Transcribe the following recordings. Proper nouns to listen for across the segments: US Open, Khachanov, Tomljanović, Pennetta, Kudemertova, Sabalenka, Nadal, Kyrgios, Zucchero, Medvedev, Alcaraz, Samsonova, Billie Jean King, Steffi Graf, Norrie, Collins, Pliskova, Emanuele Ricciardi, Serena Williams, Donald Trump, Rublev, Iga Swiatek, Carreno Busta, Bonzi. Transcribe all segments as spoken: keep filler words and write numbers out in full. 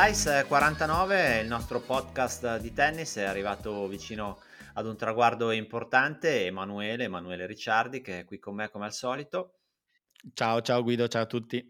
Slice quarantanove, il nostro podcast di tennis, è arrivato vicino ad un traguardo importante. Emanuele, Emanuele Ricciardi, che è qui con me come al solito. Ciao, ciao Guido, ciao a tutti.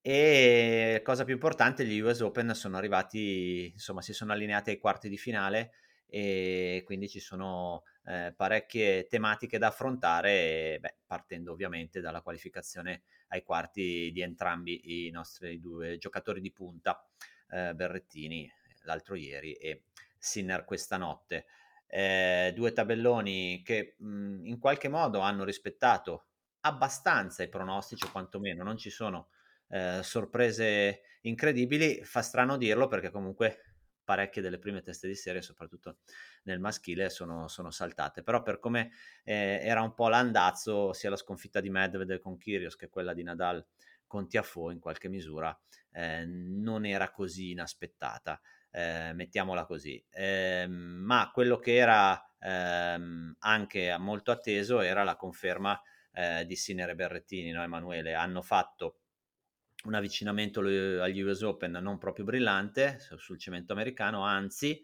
E cosa più importante, gli U S Open sono arrivati, insomma si sono allineati ai quarti di finale e quindi ci sono eh, parecchie tematiche da affrontare, e, beh, partendo ovviamente dalla qualificazione ai quarti di entrambi i nostri due giocatori di punta. Eh, Berrettini l'altro ieri e Sinner questa notte, eh, due tabelloni che mh, in qualche modo hanno rispettato abbastanza i pronostici, o quantomeno non ci sono eh, sorprese incredibili. Fa strano dirlo perché comunque parecchie delle prime teste di serie, soprattutto nel maschile, sono, sono saltate, però per come eh, era un po' l'andazzo sia la sconfitta di Medvedev con Kyrgios che quella di Nadal con Tiafoe, in qualche misura eh, non era così inaspettata, eh, mettiamola così, eh, ma quello che era eh, anche molto atteso era la conferma eh, di Sinner e Berrettini, no Emanuele? Hanno fatto un avvicinamento agli U S Open non proprio brillante sul cemento americano, anzi,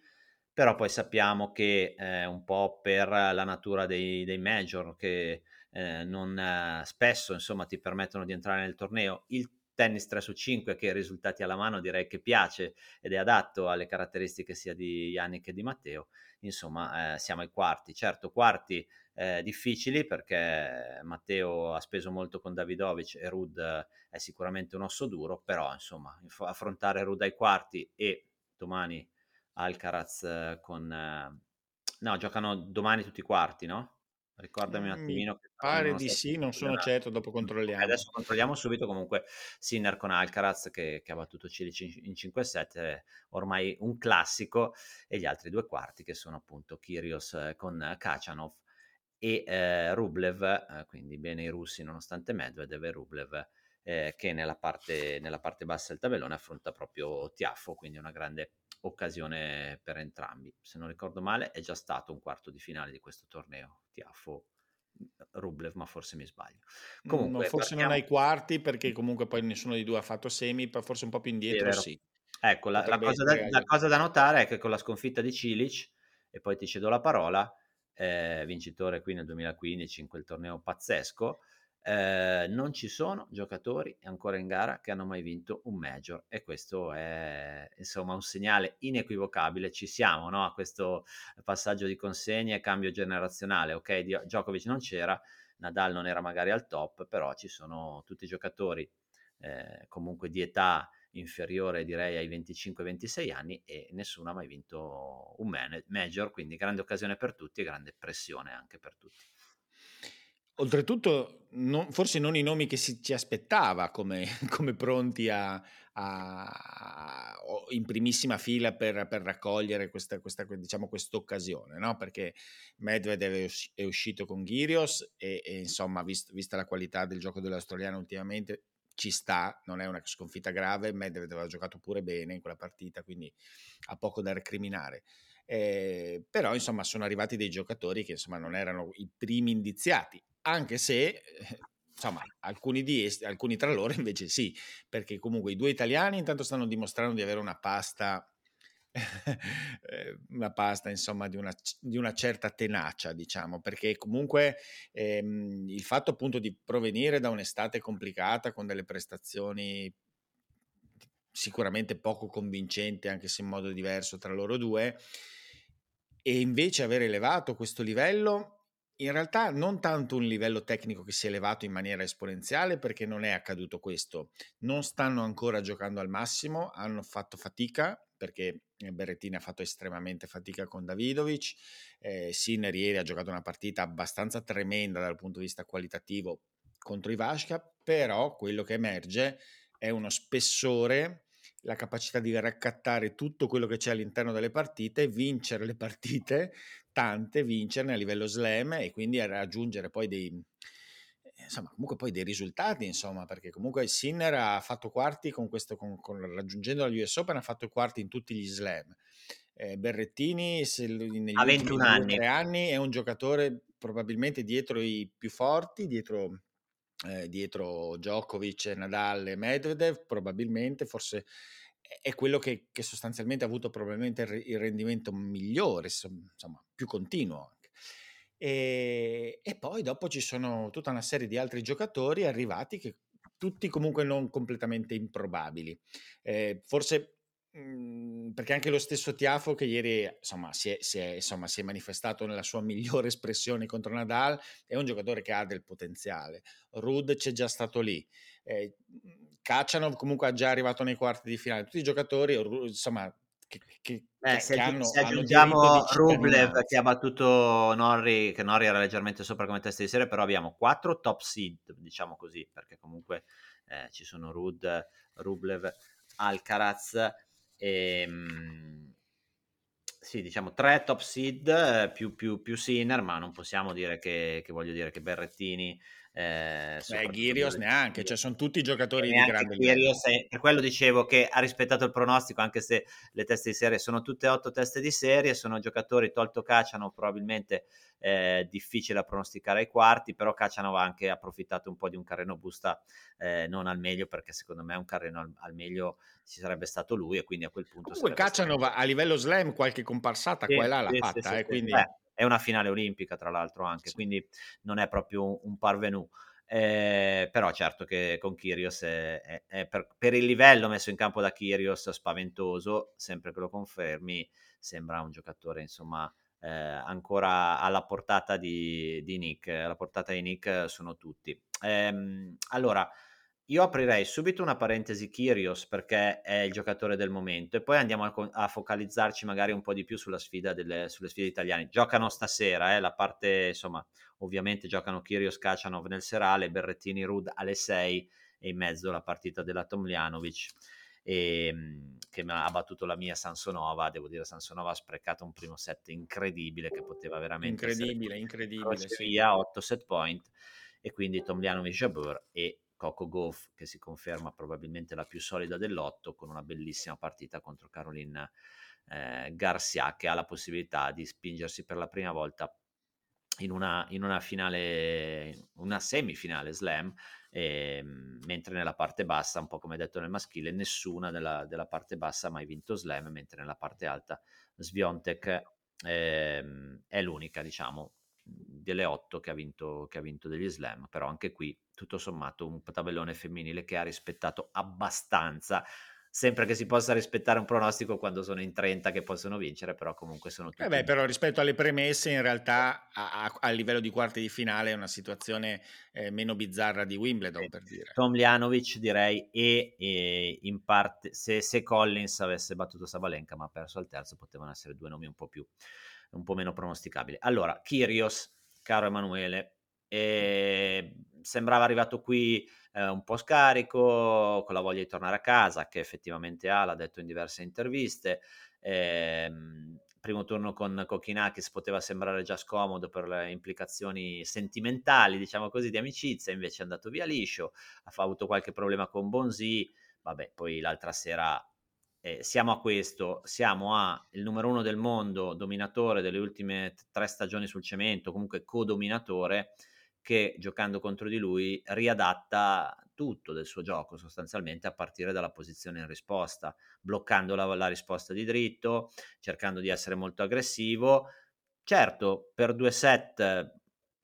però poi sappiamo che eh, un po' per la natura dei, dei major che Eh, non eh, spesso insomma ti permettono di entrare nel torneo, il tennis tre su cinque, che risultati alla mano direi che piace ed è adatto alle caratteristiche sia di Yannick che di Matteo, insomma eh, siamo ai quarti, certo quarti eh, difficili perché Matteo ha speso molto con Davidovic e Ruud eh, è sicuramente un osso duro, però insomma inf- affrontare Ruud ai quarti, e domani Alcaraz eh, con eh... no giocano domani tutti i quarti, no? Ricordami un attimino. Che pare di sì, non sono certo, dopo controlliamo. Adesso controlliamo subito. Comunque Sinner con Alcaraz che, che ha battuto Cilic in cinque sette, ormai un classico, e gli altri due quarti che sono appunto Kyrgios con Khachanov e eh, Rublev, eh, quindi bene i russi nonostante Medvedev, e Rublev eh, che nella parte, nella parte bassa del tabellone affronta proprio Tiafoe, quindi una grande occasione per entrambi. Se non ricordo male è già stato un quarto di finale di questo torneo, Tiafoe Rublev, ma forse mi sbaglio. Comunque, no, forse partiamo... non ai quarti, perché comunque poi nessuno dei due ha fatto semi, forse un po' più indietro sì, sì. Ecco, la, la, cosa da, la cosa da notare è che con la sconfitta di Cilic, e poi ti cedo la parola, eh, vincitore qui nel duemilaquindici in quel torneo pazzesco, Eh, non ci sono giocatori ancora in gara che hanno mai vinto un major, e questo è insomma un segnale inequivocabile. Ci siamo, no, a questo passaggio di consegne, cambio generazionale. Ok, Djokovic non c'era, Nadal non era magari al top, però ci sono tutti i giocatori eh, comunque di età inferiore direi ai venticinque ventisei anni, e nessuno ha mai vinto un major, quindi grande occasione per tutti e grande pressione anche per tutti. Oltretutto, non, forse non i nomi che si, ci aspettava come, come pronti a, a, in primissima fila per, per raccogliere questa, questa, diciamo, quest'occasione, no? Perché Medvedev è uscito con Kyrgios e, e insomma, vist, vista la qualità del gioco dell'australiano ultimamente, ci sta, non è una sconfitta grave. Medvedev aveva giocato pure bene in quella partita, quindi ha poco da recriminare. Eh, però insomma sono arrivati dei giocatori che insomma non erano i primi indiziati, anche se insomma alcuni, di est- alcuni tra loro invece sì, perché comunque i due italiani intanto stanno dimostrando di avere una pasta una pasta insomma di una, di una certa tenacia, diciamo, perché comunque ehm, il fatto appunto di provenire da un'estate complicata con delle prestazioni sicuramente poco convincenti, anche se in modo diverso tra loro due, e invece aver elevato questo livello, in realtà non tanto un livello tecnico che si è elevato in maniera esponenziale, perché non è accaduto questo, non stanno ancora giocando al massimo, hanno fatto fatica, perché Berrettini ha fatto estremamente fatica con Davidovic, eh, Sinner ieri ha giocato una partita abbastanza tremenda dal punto di vista qualitativo contro Ivashka, però quello che emerge è uno spessore la capacità di raccattare tutto quello che c'è all'interno delle partite, vincere le partite, tante, vincerne a livello slam e quindi a raggiungere poi dei, insomma, comunque poi dei risultati, insomma, perché comunque Sinner ha fatto quarti con questo, con, con, raggiungendo la U S Open ha fatto quarti in tutti gli slam. Eh, Berrettini se, negli ha ventuno anni. anni è un giocatore probabilmente dietro i più forti, dietro... Eh, dietro Djokovic, Nadal e Medvedev, probabilmente forse è quello che, che sostanzialmente ha avuto probabilmente il rendimento migliore, insomma più continuo anche. E, e poi dopo ci sono tutta una serie di altri giocatori arrivati che tutti comunque non completamente improbabili, eh, forse mh, perché anche lo stesso Tiafoe che ieri insomma si è, si è, insomma si è manifestato nella sua migliore espressione contro Nadal è un giocatore che ha del potenziale. Ruud c'è già stato lì, eh, Khachanov comunque è già arrivato nei quarti di finale, tutti i giocatori insomma che, che, Beh, che, se, che hanno, se aggiungiamo hanno Rublev che ha battuto Norrie, che Norrie era leggermente sopra come testa di serie, però abbiamo quattro top seed, diciamo così, perché comunque eh, ci sono Ruud, Rublev, Alcaraz e, sì, diciamo tre top seed più, più, più Sinner, ma non possiamo dire che, che voglio dire che Berrettini Eh, Beh, Kyrgios neanche, cioè sono tutti giocatori di grande livello. Per quello dicevo che ha rispettato il pronostico, anche se le teste di serie sono tutte otto teste di serie, sono giocatori, tolto Khachanov probabilmente eh, difficile da pronosticare ai quarti, però Khachanov ha anche approfittato un po' di un carreno busta eh, non al meglio, perché secondo me un carreno al, al meglio ci sarebbe stato lui e quindi a quel punto comunque Khachanov stato... a livello slam qualche comparsata sì, qua e là l'ha sì, fatta sì, eh, sì, quindi beh. È una finale olimpica, tra l'altro, anche, sì. Quindi non è proprio un, un parvenu. Eh, però certo che con Kyrgios è, è, è per, per il livello messo in campo da Kyrgios spaventoso, sempre che lo confermi, sembra un giocatore, insomma, eh, ancora alla portata di, di Nick. Alla portata di Nick sono tutti. Eh, allora, io aprirei subito una parentesi Kyrgios, perché è il giocatore del momento, e poi andiamo a, a focalizzarci magari un po' di più sulla sfida delle, sulle sfide italiane. Giocano stasera, eh, la parte, insomma, ovviamente giocano Kyrgios, Khachanov nel serale, Berrettini, Ruud alle sei e in mezzo la partita della Tomljanović, e, che mi ha battuto la mia Samsonova. Devo dire, Samsonova ha sprecato un primo set incredibile, che poteva veramente incredibile, incredibile, sì. otto set point, e quindi Tomljanović, Jabeur e Gauff, che si conferma probabilmente la più solida dell'otto, con una bellissima partita contro Caroline eh, Garcia, che ha la possibilità di spingersi per la prima volta in una, in una finale, una semifinale slam, eh, mentre nella parte bassa, un po' come detto nel maschile, nessuna della, della parte bassa ha mai vinto slam, mentre nella parte alta Swiatek eh, è l'unica, diciamo, delle otto che ha vinto, che ha vinto degli slam. Però anche qui tutto sommato un tabellone femminile che ha rispettato abbastanza, sempre che si possa rispettare un pronostico quando sono in trenta che possono vincere, però comunque sono tutti eh beh, però rispetto alle premesse in realtà a, a, a livello di quarti di finale è una situazione eh, meno bizzarra di Wimbledon, eh, per dire Tomljanović direi e, e in parte se, se Collins avesse battuto Sabalenka ma ha perso al terzo, potevano essere due nomi un po' più un po' meno pronosticabile. Allora, Kyrgios, caro Emanuele, eh, sembrava arrivato qui eh, un po' scarico, con la voglia di tornare a casa, che effettivamente ha, l'ha detto in diverse interviste. Eh, primo turno con Kokkinakis poteva sembrare già scomodo per le implicazioni sentimentali, diciamo così, di amicizia, invece è andato via liscio, ha avuto qualche problema con Bonzi, vabbè, poi l'altra sera... Eh, siamo a questo, siamo a il numero uno del mondo, dominatore delle ultime tre stagioni sul cemento, comunque co-dominatore, che giocando contro di lui riadatta tutto del suo gioco sostanzialmente, a partire dalla posizione in risposta, bloccando la, la risposta di dritto, cercando di essere molto aggressivo. Certo, per due set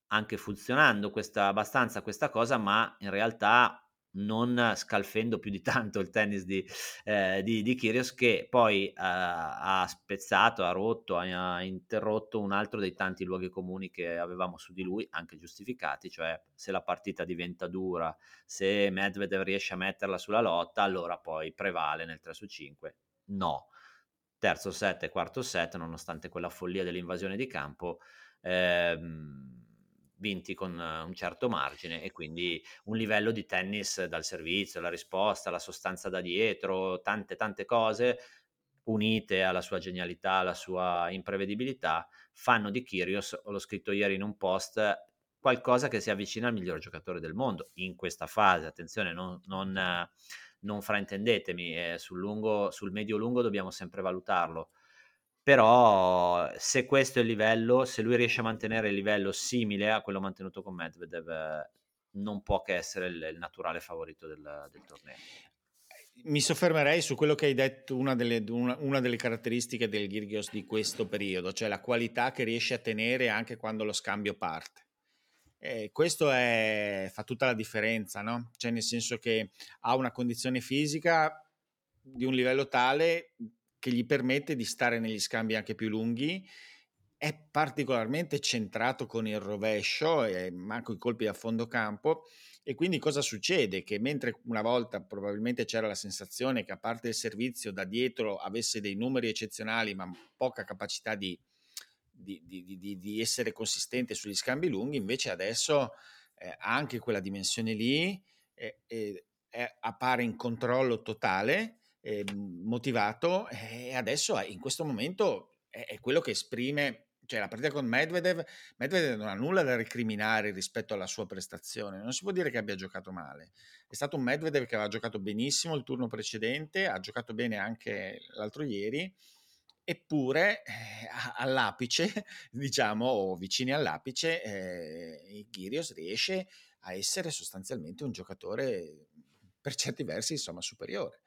anche funzionando questa, abbastanza questa cosa, ma in realtà... non scalfendo più di tanto il tennis di, eh, di, di Kyrgios, che poi eh, ha spezzato, ha rotto, ha interrotto un altro dei tanti luoghi comuni che avevamo su di lui, anche giustificati, cioè se la partita diventa dura, se Medvedev riesce a metterla sulla lotta, allora poi prevale nel tre su cinque. No, terzo set e quarto set, nonostante quella follia dell'invasione di campo, ehm, vinti con un certo margine, e quindi un livello di tennis dal servizio, la risposta, la sostanza da dietro, tante tante cose unite alla sua genialità, alla sua imprevedibilità, fanno di Kyrgios, l'ho scritto ieri in un post, qualcosa che si avvicina al miglior giocatore del mondo in questa fase. Attenzione, non, non, non fraintendetemi, eh, sul lungo, sul medio-lungo dobbiamo sempre valutarlo, però se questo è il livello, se lui riesce a mantenere il livello simile a quello mantenuto con Medvedev, eh, non può che essere il, il naturale favorito del, del torneo. Mi soffermerei su quello che hai detto, una delle, una, una delle caratteristiche del Kyrgios di questo periodo, cioè la qualità che riesce a tenere anche quando lo scambio parte. Eh, questo è, fa tutta la differenza, no? Cioè, nel senso che ha una condizione fisica di un livello tale che gli permette di stare negli scambi anche più lunghi, è particolarmente centrato con il rovescio e manco i colpi a fondo campo. E quindi cosa succede? Che mentre una volta probabilmente c'era la sensazione che, a parte il servizio da dietro, avesse dei numeri eccezionali ma poca capacità di, di, di, di, di essere consistente sugli scambi lunghi, invece adesso ha eh, anche quella dimensione lì, eh, eh, eh, appare in controllo totale, eh, motivato, eh, e adesso in questo momento è, è quello che esprime. Cioè, la partita con Medvedev, Medvedev non ha nulla da recriminare rispetto alla sua prestazione, non si può dire che abbia giocato male, è stato un Medvedev che aveva giocato benissimo il turno precedente, ha giocato bene anche l'altro ieri, eppure eh, all'apice, diciamo, o vicini all'apice, eh, Kyrgios riesce a essere sostanzialmente un giocatore per certi versi insomma superiore,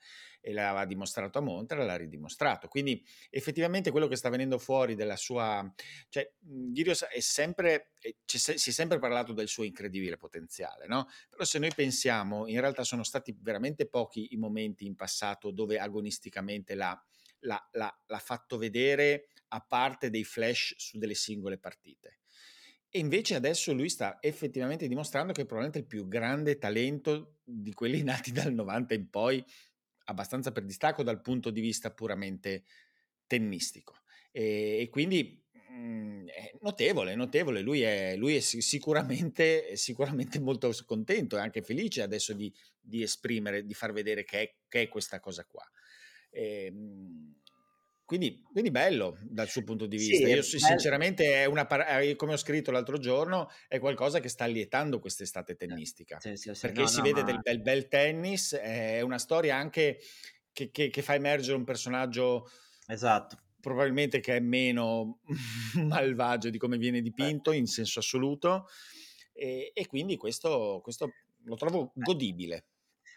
e l'aveva dimostrato a Monza, l'ha ridimostrato. Quindi effettivamente quello che sta venendo fuori della sua, cioè Kyrgios è sempre, si è sempre parlato del suo incredibile potenziale, no? Però se noi pensiamo, in realtà sono stati veramente pochi i momenti in passato dove agonisticamente l'ha, l'ha, l'ha, l'ha fatto vedere, a parte dei flash su delle singole partite. E invece adesso lui sta effettivamente dimostrando che è probabilmente il più grande talento di quelli nati dal novanta in poi, abbastanza per distacco dal punto di vista puramente tennistico. E, e quindi mh, è notevole, è notevole. Lui è, lui è sicuramente, è sicuramente molto contento e anche felice adesso di, di esprimere, di far vedere che è, che è questa cosa qua. E, mh, Quindi, quindi bello dal suo punto di vista. Sì, io sinceramente è una par- come ho scritto l'altro giorno, è qualcosa che sta allietando quest'estate tennistica, sì, sì, sì, perché no, si no, vede ma... del bel, bel tennis, è una storia anche che, che, che fa emergere un personaggio, esatto, probabilmente che è meno malvagio di come viene dipinto, beh, in senso assoluto, e, e quindi questo, questo lo trovo godibile.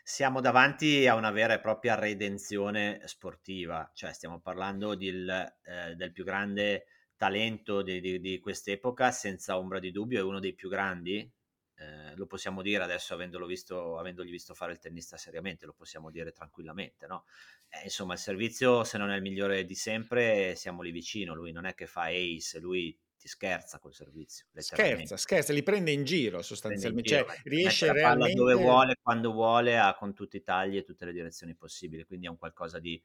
Siamo davanti a una vera e propria redenzione sportiva, cioè stiamo parlando di, eh, del più grande talento di, di, di quest'epoca, senza ombra di dubbio, è uno dei più grandi, eh, lo possiamo dire adesso avendolo visto, avendogli visto fare il tennista seriamente, lo possiamo dire tranquillamente, no? Eh, insomma, il servizio, se non è il migliore di sempre, siamo lì vicino, lui non è che fa ace, lui... ti scherza col servizio, scherza, scherza, li prende in giro sostanzialmente, in giro, cioè riesce a realmente... dove vuole, quando vuole, a, con tutti i tagli e tutte le direzioni possibili, quindi è un qualcosa di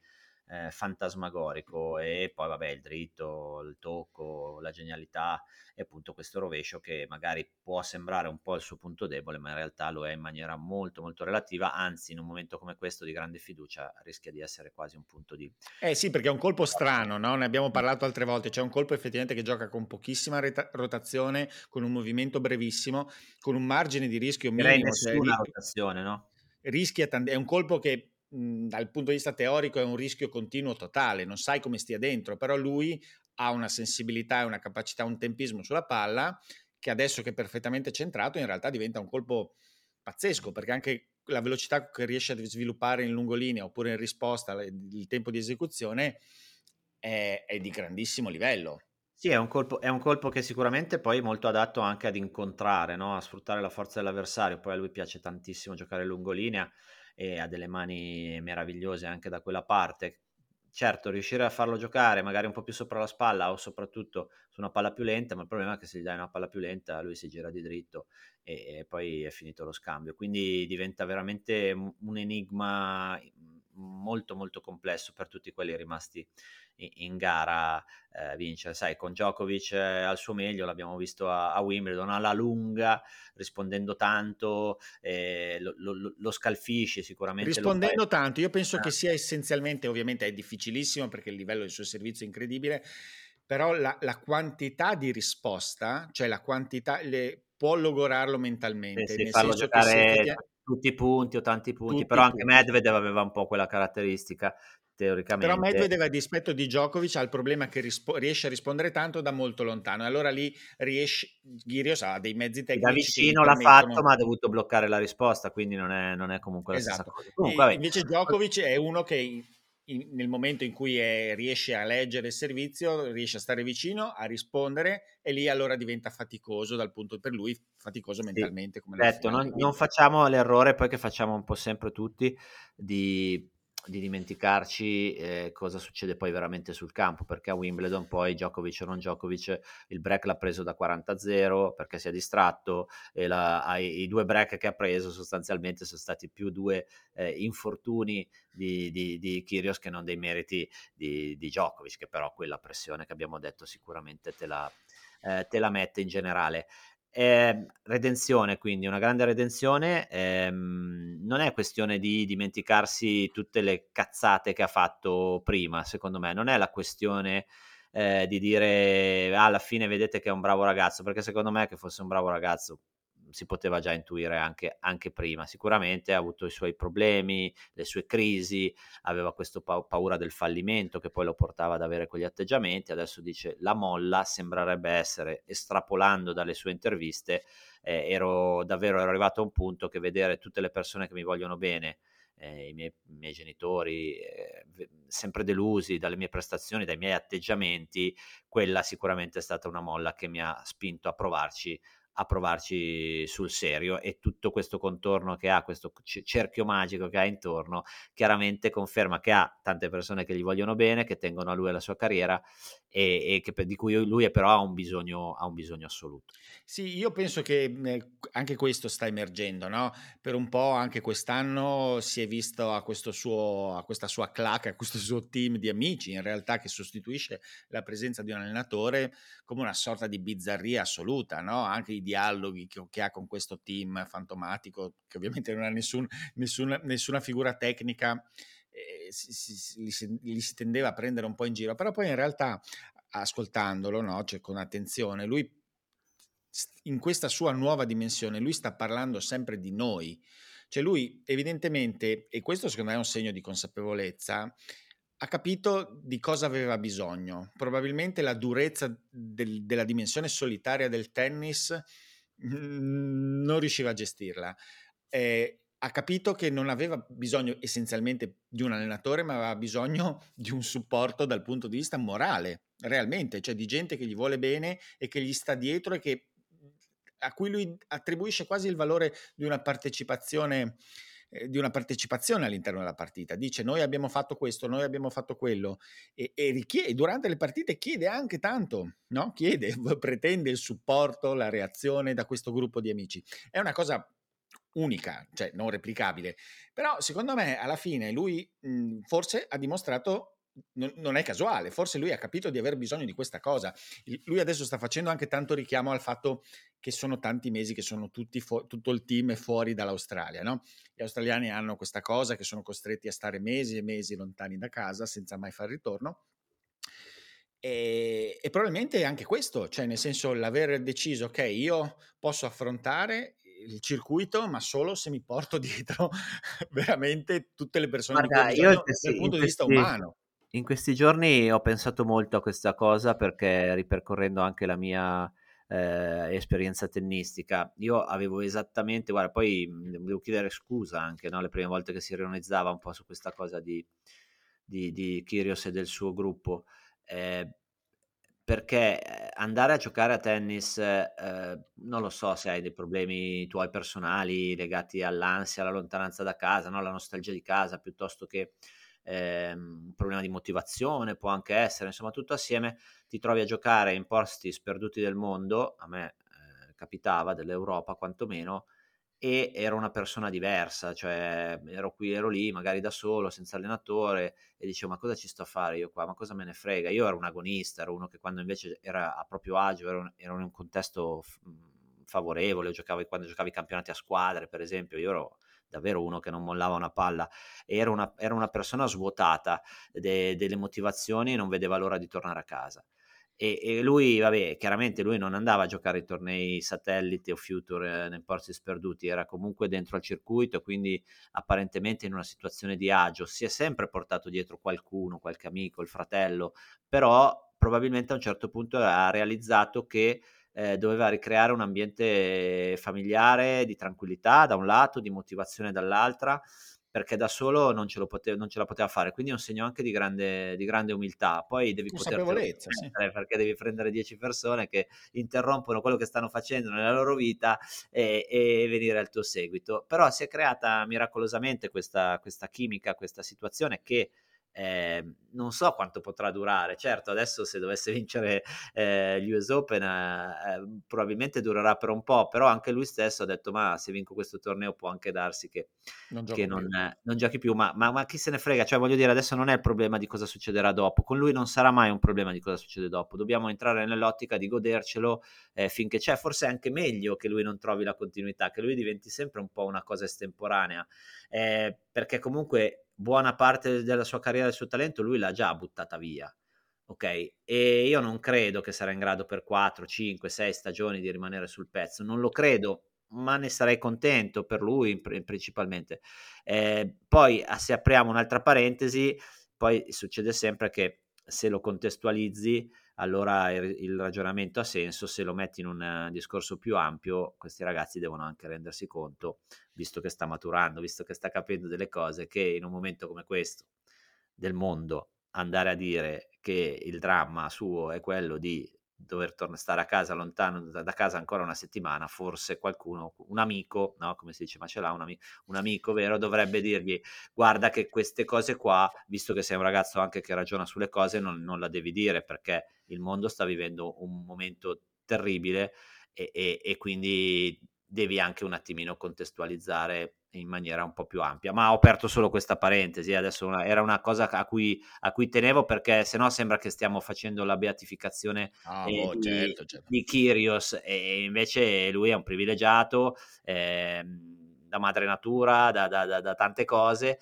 eh, fantasmagorico. E poi vabbè, il dritto, il tocco, la genialità e appunto questo rovescio che magari può sembrare un po' il suo punto debole, ma in realtà lo è in maniera molto molto relativa, anzi in un momento come questo di grande fiducia rischia di essere quasi un punto di... Eh sì, perché è un colpo strano, no? Ne abbiamo parlato altre volte, c'è un colpo effettivamente che gioca con pochissima reta- rotazione, con un movimento brevissimo, con un margine di rischio minimo, nessuna rotazione, no? Rischia tant- è un colpo che dal punto di vista teorico è un rischio continuo totale, non sai come stia dentro, però lui ha una sensibilità e una capacità, un tempismo sulla palla che adesso che è perfettamente centrato in realtà diventa un colpo pazzesco, perché anche la velocità che riesce a sviluppare in lungolinea oppure in risposta, il tempo di esecuzione è, è di grandissimo livello. Sì, è un colpo, è un colpo che sicuramente poi è molto adatto anche ad incontrare, no? A sfruttare la forza dell'avversario, poi a lui piace tantissimo giocare lungolinea e ha delle mani meravigliose anche da quella parte. Certo, riuscire a farlo giocare magari un po' più sopra la spalla o soprattutto su una palla più lenta, ma il problema è che se gli dai una palla più lenta lui si gira di dritto e, e poi è finito lo scambio, quindi diventa veramente un enigma molto molto complesso per tutti quelli rimasti in, in gara. Eh, vince, sai, con Djokovic eh, al suo meglio, l'abbiamo visto a, a Wimbledon, alla lunga, rispondendo tanto, eh, lo, lo, lo scalfisce sicuramente. Rispondendo tanto, io penso eh. che sia essenzialmente, ovviamente è difficilissimo perché il livello del suo servizio è incredibile, però la, la quantità di risposta, cioè la quantità, le, può logorarlo mentalmente. Sì, sì, nel senso giocare... che si... tutti i punti o tanti punti, tutti però anche punti. Medvedev aveva un po' quella caratteristica teoricamente. Però Medvedev, a dispetto di Djokovic, ha il problema che rispo- riesce a rispondere tanto da molto lontano, e allora lì riesce, Kyrgios ha dei mezzi tecnici. Da vicino l'ha permettono... fatto, ma ha dovuto bloccare la risposta, quindi non è, non è comunque la esatto. stessa cosa. Comunque, invece Djokovic è uno che in, nel momento in cui è, riesce a leggere il servizio, riesce a stare vicino, a rispondere, e lì allora diventa faticoso dal punto per lui, faticoso mentalmente. Sì, come detto, non, non facciamo l'errore poi che facciamo un po' sempre tutti di, di dimenticarci eh, cosa succede poi veramente sul campo, perché a Wimbledon poi Djokovic o non Djokovic il break l'ha preso da quaranta a zero perché si è distratto, e la, i, i due break che ha preso sostanzialmente sono stati più due eh, infortuni Di, di, di Kyrgios che non dei meriti di, di Djokovic, che però quella pressione che abbiamo detto sicuramente te la, eh, te la mette in generale. Eh, redenzione, quindi una grande redenzione. Ehm, non è questione di dimenticarsi tutte le cazzate che ha fatto prima, secondo me non è la questione eh, di dire ah, alla fine vedete che è un bravo ragazzo, perché secondo me che fosse un bravo ragazzo si poteva già intuire anche, anche prima. Sicuramente ha avuto i suoi problemi, le sue crisi, aveva questa pa- paura del fallimento che poi lo portava ad avere quegli atteggiamenti. Adesso dice la molla, sembrerebbe essere, estrapolando dalle sue interviste, eh, ero davvero ero arrivato a un punto che vedere tutte le persone che mi vogliono bene, eh, i, miei, i miei genitori eh, sempre delusi dalle mie prestazioni, dai miei atteggiamenti, quella sicuramente è stata una molla che mi ha spinto a provarci a provarci sul serio, e tutto questo contorno che ha, questo cerchio magico che ha intorno, chiaramente conferma che ha tante persone che gli vogliono bene, che tengono a lui e la sua carriera, e, e che, di cui lui è però ha un bisogno, ha un bisogno assoluto. Sì, io penso che eh, anche questo sta emergendo, no? Per un po' anche quest'anno si è visto a, questo suo, a questa sua claque, a questo suo team di amici, in realtà, che sostituisce la presenza di un allenatore, come una sorta di bizzarria assoluta, no? Anche i dialoghi che, che ha con questo team fantomatico, che ovviamente non ha nessun, nessuna, nessuna figura tecnica. Eh, si, si, si, li si tendeva a prendere un po' in giro, però poi in realtà ascoltandolo, no? Cioè, con attenzione, lui in questa sua nuova dimensione lui sta parlando sempre di noi, cioè lui evidentemente, e questo secondo me è un segno di consapevolezza, ha capito di cosa aveva bisogno. Probabilmente la durezza del, della dimensione solitaria del tennis mh, non riusciva a gestirla. eh, Ha capito che non aveva bisogno essenzialmente di un allenatore, ma aveva bisogno di un supporto dal punto di vista morale, realmente, cioè di gente che gli vuole bene e che gli sta dietro, e che, a cui lui attribuisce quasi il valore di una partecipazione, eh, di una partecipazione all'interno della partita. Dice: noi abbiamo fatto questo, noi abbiamo fatto quello, e, e richiede, durante le partite chiede anche tanto, no? Chiede, pretende il supporto, la reazione da questo gruppo di amici. È una cosa unica, cioè non replicabile, però secondo me alla fine lui mh, forse ha dimostrato, n- non è casuale, forse lui ha capito di aver bisogno di questa cosa. Il- lui adesso sta facendo anche tanto richiamo al fatto che sono tanti mesi che sono tutti fu- tutto il team è fuori dall'Australia, no? Gli australiani hanno questa cosa che sono costretti a stare mesi e mesi lontani da casa senza mai far ritorno. E, e probabilmente anche questo, cioè nel senso l'aver deciso ok, io posso affrontare il circuito ma solo se mi porto dietro veramente tutte le persone. Guarda, che io dal sì, punto di vista umano in questi giorni ho pensato molto a questa cosa, perché ripercorrendo anche la mia eh, esperienza tennistica, io avevo esattamente, guarda, poi devo chiedere scusa anche, no, le prime volte che si ironizzava un po' su questa cosa di, di, di Kyrgios e del suo gruppo. Eh, perché andare a giocare a tennis, eh, non lo so se hai dei problemi tuoi personali legati all'ansia, alla lontananza da casa, no? La nostalgia di casa, piuttosto che eh, un problema di motivazione può anche essere, insomma tutto assieme ti trovi a giocare in posti sperduti del mondo, a me eh, capitava, dell'Europa quantomeno, e ero una persona diversa, cioè ero qui, ero lì, magari da solo, senza allenatore, e dicevo: ma cosa ci sto a fare io qua? Ma cosa me ne frega? Io ero un agonista, ero uno che quando invece era a proprio agio, ero, un, ero in un contesto f- favorevole, giocavo, quando giocavi i campionati a squadre, per esempio, io ero davvero uno che non mollava una palla, ero una, ero una persona svuotata de, delle motivazioni e non vedeva l'ora di tornare a casa. E, e lui, vabbè, chiaramente lui non andava a giocare i tornei satellite o future eh, nei porti sperduti, era comunque dentro al circuito, quindi apparentemente in una situazione di agio. Si è sempre portato dietro qualcuno, qualche amico, il fratello, però probabilmente a un certo punto ha realizzato che eh, doveva ricreare un ambiente familiare di tranquillità da un lato, di motivazione dall'altra, perché da solo non ce, lo poteva, non ce la poteva fare, quindi è un segno anche di grande, di grande umiltà. Poi devi poter prendere, perché devi prendere dieci persone che interrompono quello che stanno facendo nella loro vita e, e venire al tuo seguito. Però si è creata miracolosamente questa, questa chimica, questa situazione che eh, non so quanto potrà durare. Certo, adesso se dovesse vincere eh, gli U S Open eh, probabilmente durerà per un po', però anche lui stesso ha detto: ma se vinco questo torneo può anche darsi che non giochi che non, eh, non giochi più, ma, ma, ma chi se ne frega, cioè voglio dire, adesso non è il problema di cosa succederà dopo, con lui non sarà mai un problema di cosa succede dopo, dobbiamo entrare nell'ottica di godercelo eh, finché c'è. Forse è anche meglio che lui non trovi la continuità, che lui diventi sempre un po' una cosa estemporanea, eh, perché comunque buona parte della sua carriera, del suo talento, lui l'ha già buttata via, ok? E io non credo che sarà in grado per quattro, cinque, sei stagioni di rimanere sul pezzo, non lo credo, ma ne sarei contento per lui principalmente. Eh, poi se apriamo un'altra parentesi, poi succede sempre che se lo contestualizzi, allora il ragionamento ha senso. Se lo metti in un discorso più ampio, questi ragazzi devono anche rendersi conto, visto che sta maturando, visto che sta capendo delle cose, che in un momento come questo del mondo andare a dire che il dramma suo è quello di dover tornare, stare a casa, lontano da casa ancora una settimana, forse qualcuno, un amico, no, come si dice, ma ce l'ha un, ami- un amico vero, dovrebbe dirgli: guarda che queste cose qua, visto che sei un ragazzo anche che ragiona sulle cose, non, non la devi dire, perché il mondo sta vivendo un momento terribile e, e, e quindi devi anche un attimino contestualizzare in maniera un po' più ampia. Ma ho aperto solo questa parentesi, adesso una, era una cosa a cui, a cui tenevo, perché sennò sembra che stiamo facendo la beatificazione ah, eh, oh, di, certo, certo. di Kyrgios, e invece lui è un privilegiato eh, da madre natura, da, da, da, da tante cose,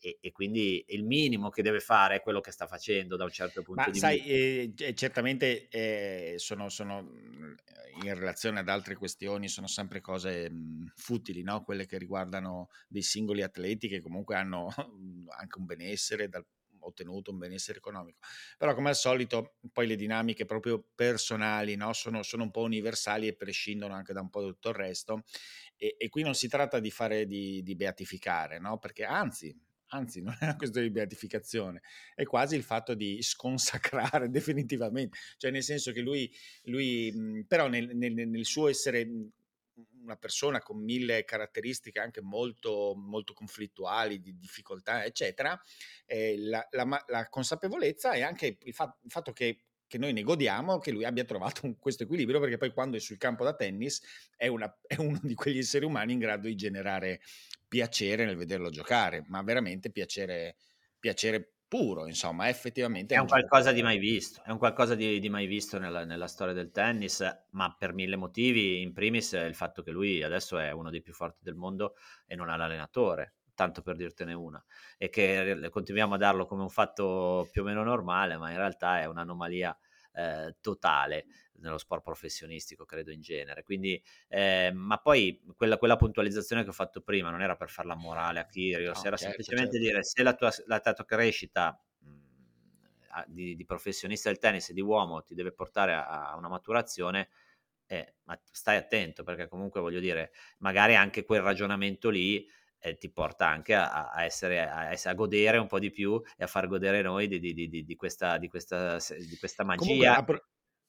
e, e quindi il minimo che deve fare è quello che sta facendo da un certo punto Ma di sai, vista. Eh, certamente eh, sono, sono in relazione ad altre questioni, sono sempre cose mh, futili, no? Quelle che riguardano dei singoli atleti che comunque hanno anche un benessere dal ottenuto un benessere economico, però come al solito poi le dinamiche proprio personali, no? sono, sono un po' universali e prescindono anche da un po' da tutto il resto, e, e qui non si tratta di fare di, di beatificare, no? Perché anzi anzi non è una questione di beatificazione, è quasi il fatto di sconsacrare definitivamente, cioè nel senso che lui, lui però nel, nel, nel suo essere una persona con mille caratteristiche anche molto, molto conflittuali, di difficoltà eccetera, eh, la, la, la consapevolezza e anche il, fa- il fatto che che noi ne godiamo, che lui abbia trovato un, questo equilibrio, perché poi quando è sul campo da tennis è, una, è uno di quegli esseri umani in grado di generare piacere nel vederlo giocare, ma veramente piacere, piacere puro, insomma, effettivamente. È un, è un qualcosa di mai visto, è un qualcosa di, di mai visto nella, nella storia del tennis, ma per mille motivi, in primis il fatto che lui adesso è uno dei più forti del mondo e non ha l'allenatore, tanto per dirtene una, e che continuiamo a darlo come un fatto più o meno normale, ma in realtà è un'anomalia eh, totale nello sport professionistico, credo in genere. Quindi, eh, ma poi quella, quella puntualizzazione che ho fatto prima non era per far la morale a Kyrgios, no, era certo, semplicemente certo. dire se la tua, la tua crescita mh, di, di professionista del tennis e di uomo ti deve portare a, a una maturazione, eh, ma stai attento, perché comunque voglio dire, magari anche quel ragionamento lì ti porta anche a, a, essere, a, a godere un po' di più e a far godere noi di, di, di, di, questa, di, questa, di questa magia. Comunque, apro...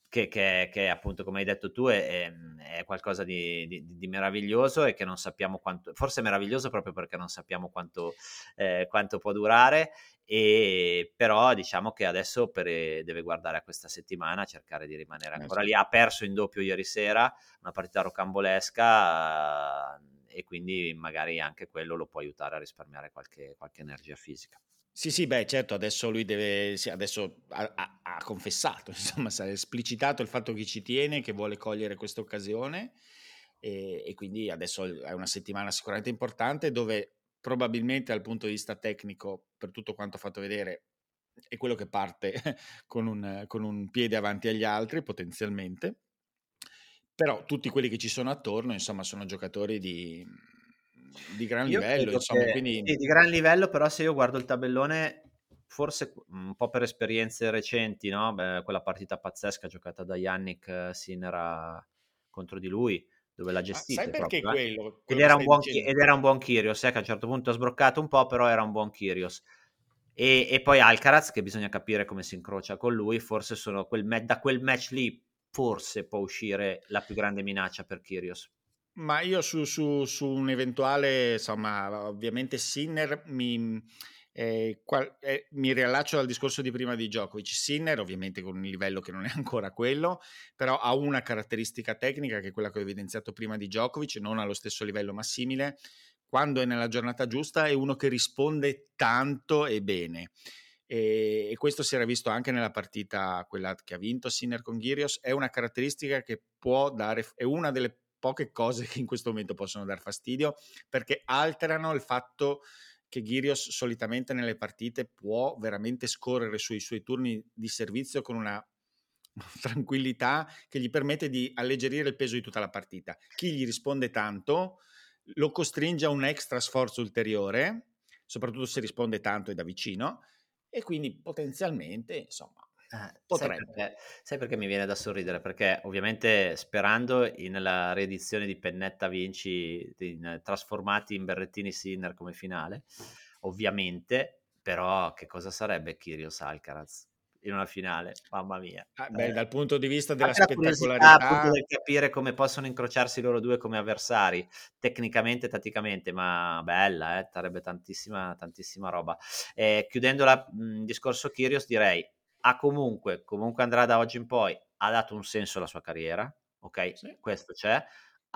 che, che, che appunto, come hai detto tu, è, è qualcosa di, di, di meraviglioso e che non sappiamo quanto, forse è meraviglioso proprio perché non sappiamo quanto, eh, quanto può durare, e però diciamo che adesso per, deve guardare a questa settimana, cercare di rimanere ancora esatto. lì. Ha perso in doppio ieri sera, una partita rocambolesca, e quindi magari anche quello lo può aiutare a risparmiare qualche, qualche energia fisica. Sì, sì, beh, certo, adesso lui deve, adesso ha, ha, ha confessato, insomma, si è esplicitato il fatto che ci tiene, che vuole cogliere questa occasione, e, e quindi adesso è una settimana sicuramente importante, dove probabilmente dal punto di vista tecnico, per tutto quanto ho fatto vedere, è quello che parte con un, con un piede avanti agli altri, potenzialmente, però tutti quelli che ci sono attorno, insomma, sono giocatori di... di gran io livello insomma, che, quindi... sì, di gran livello, però se io guardo il tabellone, forse un po' per esperienze recenti, no? Beh, quella partita pazzesca giocata da Jannik Sinner contro di lui, dove l'ha gestita, ah, sai perché proprio, quello, eh? quello ed, era un buon, ed era un buon Kyrgios, eh, che a un certo punto ha sbroccato un po', però era un buon Kyrgios. E, e poi Alcaraz, che bisogna capire come si incrocia con lui, forse sono quel me- da quel match lì forse può uscire la più grande minaccia per Kyrgios. Ma io su, su, su un eventuale, insomma, ovviamente Sinner mi, eh, qual, eh, mi riallaccio al discorso di prima di Djokovic. Sinner ovviamente con un livello che non è ancora quello, però ha una caratteristica tecnica che è quella che ho evidenziato prima di Djokovic, non allo stesso livello ma simile, quando è nella giornata giusta è uno che risponde tanto e bene. E, e questo si era visto anche nella partita quella che ha vinto Sinner con Kyrgios, è una caratteristica che può dare, è una delle poche cose che in questo momento possono dar fastidio, perché alterano il fatto che Kyrgios solitamente nelle partite può veramente scorrere sui suoi turni di servizio con una tranquillità che gli permette di alleggerire il peso di tutta la partita. Chi gli risponde tanto lo costringe a un extra sforzo ulteriore, soprattutto se risponde tanto e da vicino, e quindi potenzialmente, insomma, potrebbe. Sai perché, sai perché mi viene da sorridere? Perché ovviamente, sperando nella riedizione di Pennetta Vinci in, trasformati in Berrettini Sinner come finale, ovviamente, però che cosa sarebbe Kyrgios Alcaraz in una finale? Mamma mia. Ah, beh, eh, dal punto di vista della spettacolarità, appunto, del capire come possono incrociarsi loro due come avversari tecnicamente e tatticamente, ma bella, eh, sarebbe tantissima tantissima roba. Eh, chiudendo la, mh, il discorso Kyrgios, direi ha comunque, comunque andrà da oggi in poi, ha dato un senso alla sua carriera, ok? Sì. Questo c'è,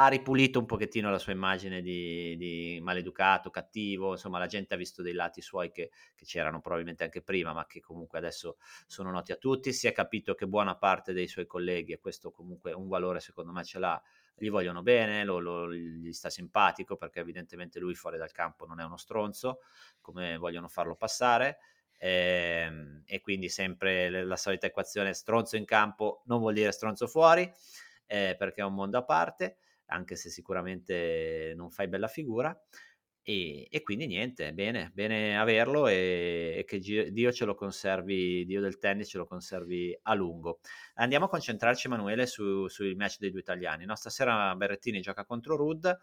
ha ripulito un pochettino la sua immagine di, di maleducato, cattivo, insomma la gente ha visto dei lati suoi che, che c'erano probabilmente anche prima, ma che comunque adesso sono noti a tutti, si è capito che buona parte dei suoi colleghi, e questo comunque un valore secondo me ce l'ha, gli vogliono bene, lo, lo, gli sta simpatico, perché evidentemente lui fuori dal campo non è uno stronzo, come vogliono farlo passare. E, e quindi sempre la solita equazione: stronzo in campo non vuol dire stronzo fuori, eh, perché è un mondo a parte, anche se sicuramente non fai bella figura, e, e quindi niente, bene, bene averlo, e, e che Dio ce lo conservi, Dio del tennis ce lo conservi a lungo. Andiamo a concentrarci, Emanuele, su, sui match dei due italiani, no? Stasera Berrettini gioca contro Ruud,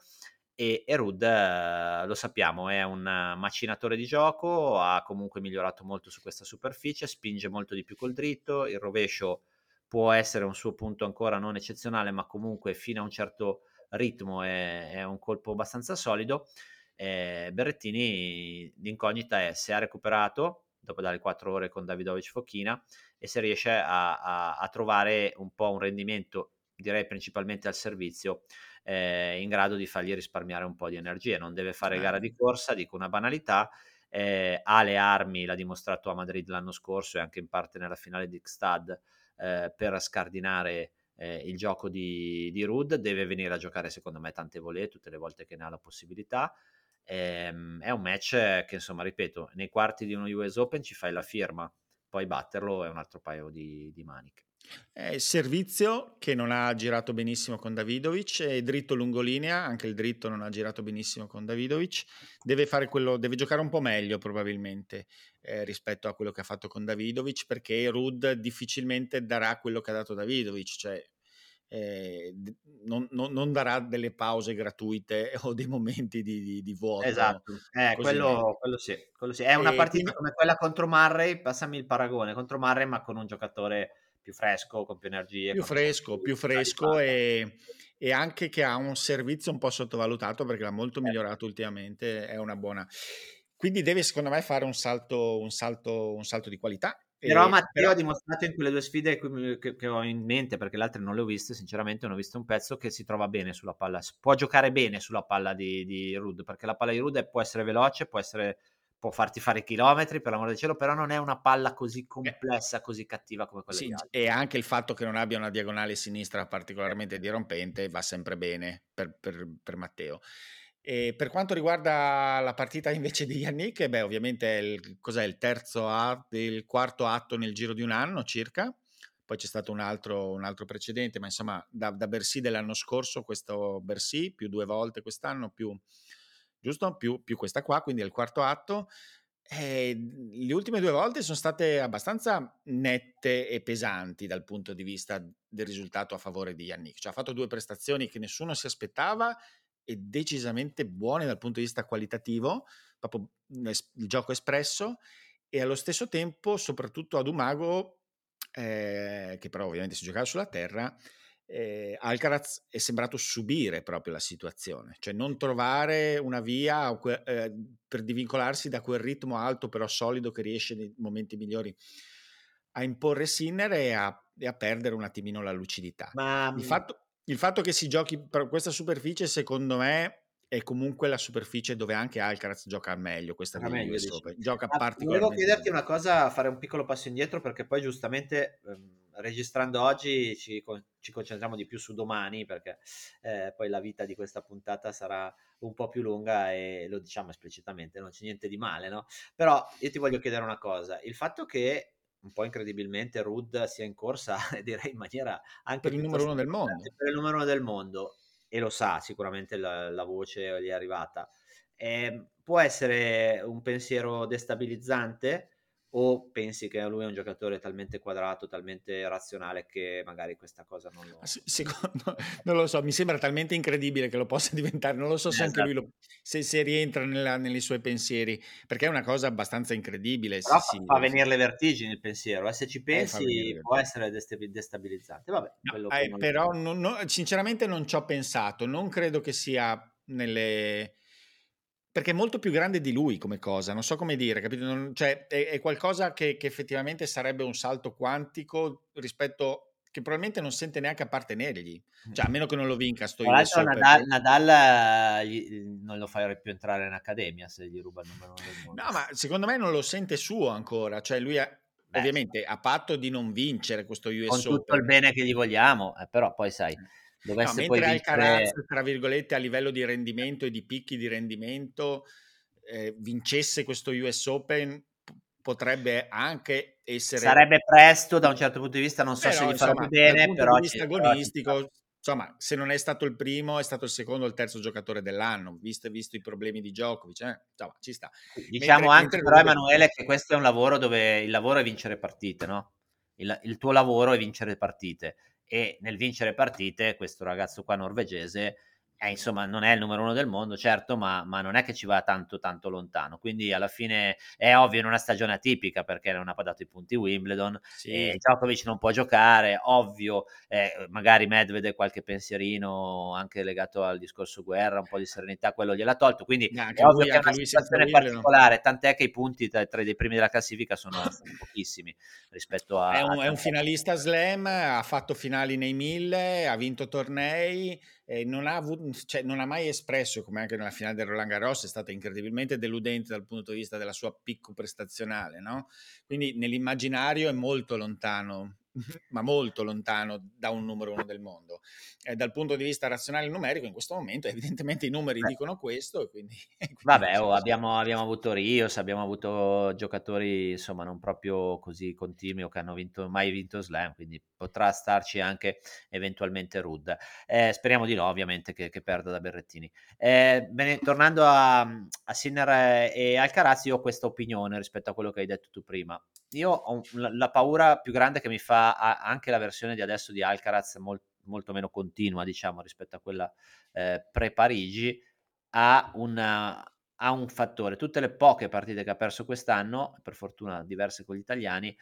e, e Ruud, eh, lo sappiamo, è un macinatore di gioco, ha comunque migliorato molto su questa superficie, spinge molto di più col dritto, il rovescio può essere un suo punto ancora non eccezionale, ma comunque fino a un certo ritmo è, è un colpo abbastanza solido. eh, Berrettini, l'incognita è se ha recuperato dopo dalle quattro ore con Davidovic Fokina, e se riesce a, a, a trovare un po' un rendimento, direi principalmente al servizio, eh, in grado di fargli risparmiare un po' di energie. Non deve fare gara di corsa, dico una banalità, eh, ha le armi, l'ha dimostrato a Madrid l'anno scorso e anche in parte nella finale di Gstad, eh, per scardinare eh, il gioco di, di Ruud. Deve venire a giocare secondo me tante volte, tutte le volte che ne ha la possibilità. Eh, è un match che, insomma, ripeto, nei quarti di uno U S Open ci fai la firma, poi batterlo è un altro paio di, di maniche. Eh, servizio che non ha girato benissimo con Davidovic, e dritto lungolinea, anche il dritto non ha girato benissimo con Davidovic, deve fare quello, deve giocare un po' meglio probabilmente eh, rispetto a quello che ha fatto con Davidovic, perché Ruud difficilmente darà quello che ha dato Davidovic, cioè eh, non, non, non darà delle pause gratuite o dei momenti di, di, di vuoto. Esatto, eh, quello, quello, sì, quello sì, è una e... partita come quella contro Murray, passami il paragone, contro Murray ma con un giocatore più fresco, con più energie, più fresco, più fresco e, e anche che ha un servizio un po' sottovalutato, perché l'ha molto eh. migliorato ultimamente, è una buona, quindi deve secondo me fare un salto, un salto, un salto di qualità, Però Matteo però... ha dimostrato in quelle due sfide che, che, che ho in mente, perché le altre non le ho viste sinceramente, non ho visto un pezzo, che si trova bene sulla palla, può giocare bene sulla palla di, di Ruud, perché la palla di Ruud può essere veloce, può essere, può farti fare chilometri, per l'amor del cielo, però non è una palla così complessa, eh. così cattiva come quella sì, di altri. E anche il fatto che non abbia una diagonale sinistra particolarmente eh. dirompente va sempre bene per, per, per Matteo. E per quanto riguarda la partita invece di Yannick, beh, ovviamente è il, cos'è, il terzo atto, il quarto atto nel giro di un anno circa, poi c'è stato un altro, un altro precedente, ma insomma da, da Bercy dell'anno scorso, questo Bercy più due volte quest'anno, più giusto? Più, più questa qua, quindi è il quarto atto. Eh, le ultime due volte sono state abbastanza nette e pesanti dal punto di vista del risultato a favore di Yannick, cioè ha fatto due prestazioni che nessuno si aspettava e decisamente buone dal punto di vista qualitativo, proprio il gioco espresso, e allo stesso tempo soprattutto ad Umago, eh, che però ovviamente si giocava sulla terra, eh, Alcaraz è sembrato subire proprio la situazione, cioè non trovare una via eh, per divincolarsi da quel ritmo alto però solido che riesce nei momenti migliori a imporre Sinner e a, e a perdere un attimino la lucidità. Ma... il fatto... Il fatto che si giochi per questa superficie, secondo me, è comunque la superficie dove anche Alcaraz gioca meglio. Questa ah, meglio, gioca ah, particolarmente. Volevo chiederti una cosa, fare un piccolo passo indietro, perché poi giustamente ehm, registrando oggi ci, con- ci concentriamo di più su domani, perché eh, poi la vita di questa puntata sarà un po' più lunga e lo diciamo esplicitamente, non c'è niente di male, no? Però io ti voglio chiedere una cosa, il fatto che un po' incredibilmente Ruud sia in corsa, direi in maniera anche per il numero uno del mondo, per il numero uno del mondo, e lo sa sicuramente, la, la voce gli è arrivata, eh, può essere un pensiero destabilizzante, o pensi che lui è un giocatore talmente quadrato, talmente razionale, che magari questa cosa non lo... Secondo, non lo so, mi sembra talmente incredibile che lo possa diventare, non lo so se esatto. anche lui lo, se, se rientra nella, nei suoi pensieri, perché è una cosa abbastanza incredibile. Però sì, fa, sì, fa venire le vertigini il pensiero, eh, se ci pensi eh, può essere destabilizzante. Vabbè, no, eh, non però non, no, sinceramente non ci ho pensato, non credo che sia nelle... perché è molto più grande di lui come cosa, non so come dire, capito? Non, cioè, è, è qualcosa che, che effettivamente sarebbe un salto quantico rispetto, che probabilmente non sente neanche appartenergli, cioè a meno che non lo vinca sto U S Open. Nadal, Nadal gli, non lo farei più entrare in accademia se gli ruba il numero del mondo. No, ma secondo me non lo sente suo ancora, cioè lui ha, Beh, ovviamente a patto di non vincere questo U S Open. Con tutto il bene che gli vogliamo, eh, però poi sai... Dovesse no, poi mentre Alcaraz, vincere... tra virgolette, a livello di rendimento e di picchi di rendimento, eh, vincesse questo U S Open, p- potrebbe anche essere... Sarebbe presto da un certo punto di vista, non so però, se gli farà più bene, però... Dal punto di vista agonistico, insomma, se non è stato il primo, è stato il secondo o il terzo giocatore dell'anno, visto, visto i problemi di Djokovic, eh? Insomma, ci sta. Diciamo mentre, anche, mentre però, Emanuele, che questo è un lavoro dove il lavoro è vincere partite, no? Il, il tuo lavoro è vincere partite. E nel vincere partite questo ragazzo qua norvegese è, insomma, non è il numero uno del mondo, certo, ma, ma non è che ci va tanto tanto lontano, quindi alla fine è ovvio, in una stagione atipica, perché non ha pagato i punti Wimbledon, sì. e Djokovic non può giocare, ovvio, eh, magari Medvedev qualche pensierino anche legato al discorso guerra, un po' di serenità, quello gliel'ha tolto, quindi no, è ovvio lui, che è una situazione particolare, tant'è che i punti tra, tra i primi della classifica sono pochissimi rispetto a... È un, è un finalista slam, ha fatto finali nei mille, ha vinto tornei, Eh, non, ha avuto, cioè, non ha mai espresso, come anche nella finale del Roland Garros è stata incredibilmente deludente dal punto di vista della sua picco prestazionale, no? Quindi nell'immaginario è molto lontano ma molto lontano da un numero uno del mondo, eh, dal punto di vista razionale e numerico in questo momento evidentemente i numeri Beh. dicono questo e quindi, e quindi vabbè oh, abbiamo, abbiamo avuto Rios, abbiamo avuto giocatori insomma non proprio così continui o che hanno vinto, mai vinto slam, quindi potrà starci anche eventualmente Ruud, eh, speriamo di no ovviamente che, che perda da Berrettini. Eh, bene, tornando a, a Sinner e Alcaraz, io ho questa opinione rispetto a quello che hai detto tu prima. Io ho la, la paura più grande che mi fa a, anche la versione di adesso di Alcaraz, molt, molto meno continua, diciamo, rispetto a quella eh, pre-Parigi, ha, una, ha un fattore. Tutte le poche partite che ha perso quest'anno, per fortuna diverse con gli italiani,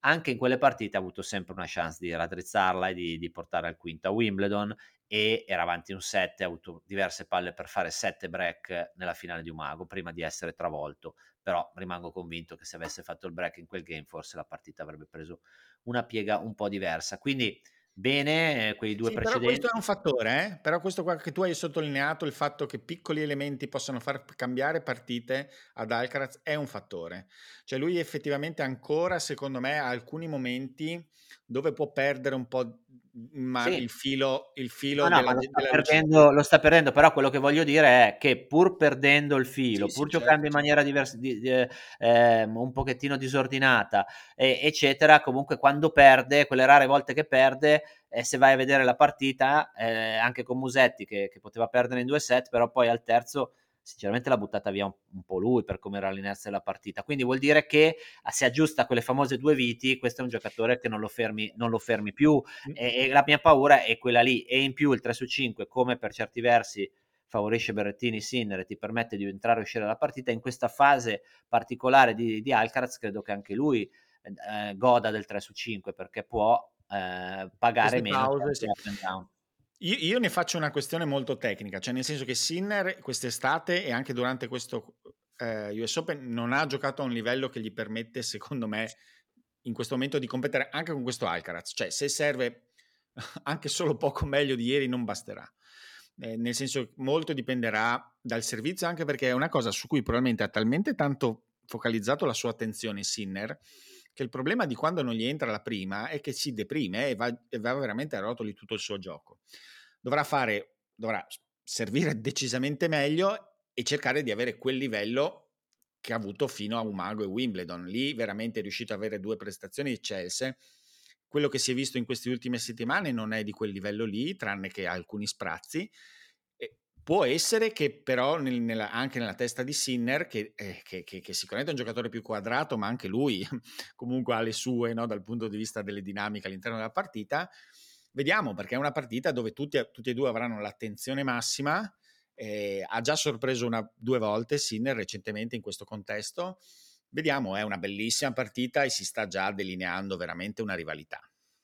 anche in quelle partite ha avuto sempre una chance di raddrizzarla e di, di portare al quinto a Wimbledon, e era avanti un set, ha avuto diverse palle per fare sette break nella finale di Umago prima di essere travolto. Però rimango convinto che se avesse fatto il break in quel game forse la partita avrebbe preso una piega un po' diversa. Quindi bene, eh, quei due sì, precedenti. Però questo è un fattore, eh? Però questo qua che tu hai sottolineato, il fatto che piccoli elementi possono far cambiare partite ad Alcaraz, è un fattore. Cioè lui effettivamente ancora, secondo me, ha alcuni momenti dove può perdere un po' ma sì. il filo, il filo no, della, no, lo, sta della perdendo, lo sta perdendo, però quello che voglio dire è che pur perdendo il filo, sì, pur sì, giocando certo. in maniera diversa, di, di, eh, un pochettino disordinata, eh, eccetera, comunque quando perde, quelle rare volte che perde, eh, se vai a vedere la partita, eh, anche con Musetti che, che poteva perdere in due set, però poi al terzo sinceramente l'ha buttata via un, un po' lui per come era l'inerzia della partita. Quindi vuol dire che si aggiusta quelle famose due viti, questo è un giocatore che non lo fermi, non lo fermi più, e, e la mia paura è quella lì. E in più il tre su cinque, come per certi versi favorisce Berrettini, Sinner, e ti permette di entrare e uscire dalla partita, in questa fase particolare di, di Alcaraz credo che anche lui eh, goda del tre su cinque, perché può eh, pagare meno pause, sì. up and down. Io, io ne faccio una questione molto tecnica, cioè nel senso che Sinner quest'estate e anche durante questo eh, U S Open non ha giocato a un livello che gli permette, secondo me, in questo momento di competere anche con questo Alcaraz. Cioè se serve anche solo poco meglio di ieri non basterà, eh, nel senso molto dipenderà dal servizio, anche perché è una cosa su cui probabilmente ha talmente tanto focalizzato la sua attenzione Sinner, che il problema di quando non gli entra la prima è che si deprime e va, e va veramente a rotoli tutto il suo gioco. Dovrà fare, dovrà servire decisamente meglio e cercare di avere quel livello che ha avuto fino a Umago e Wimbledon. Lì veramente è riuscito ad avere due prestazioni eccelse. Quello che si è visto in queste ultime settimane non è di quel livello lì, tranne che alcuni sprazzi. Può essere che però nel, nella, anche nella testa di Sinner, che, eh, che, che, che sicuramente è un giocatore più quadrato, ma anche lui comunque ha le sue, no, dal punto di vista delle dinamiche all'interno della partita, vediamo, perché è una partita dove tutti, tutti e due avranno l'attenzione massima. Eh, ha già sorpreso una, due volte Sinner recentemente in questo contesto. Vediamo, è una bellissima partita e si sta già delineando veramente una rivalità.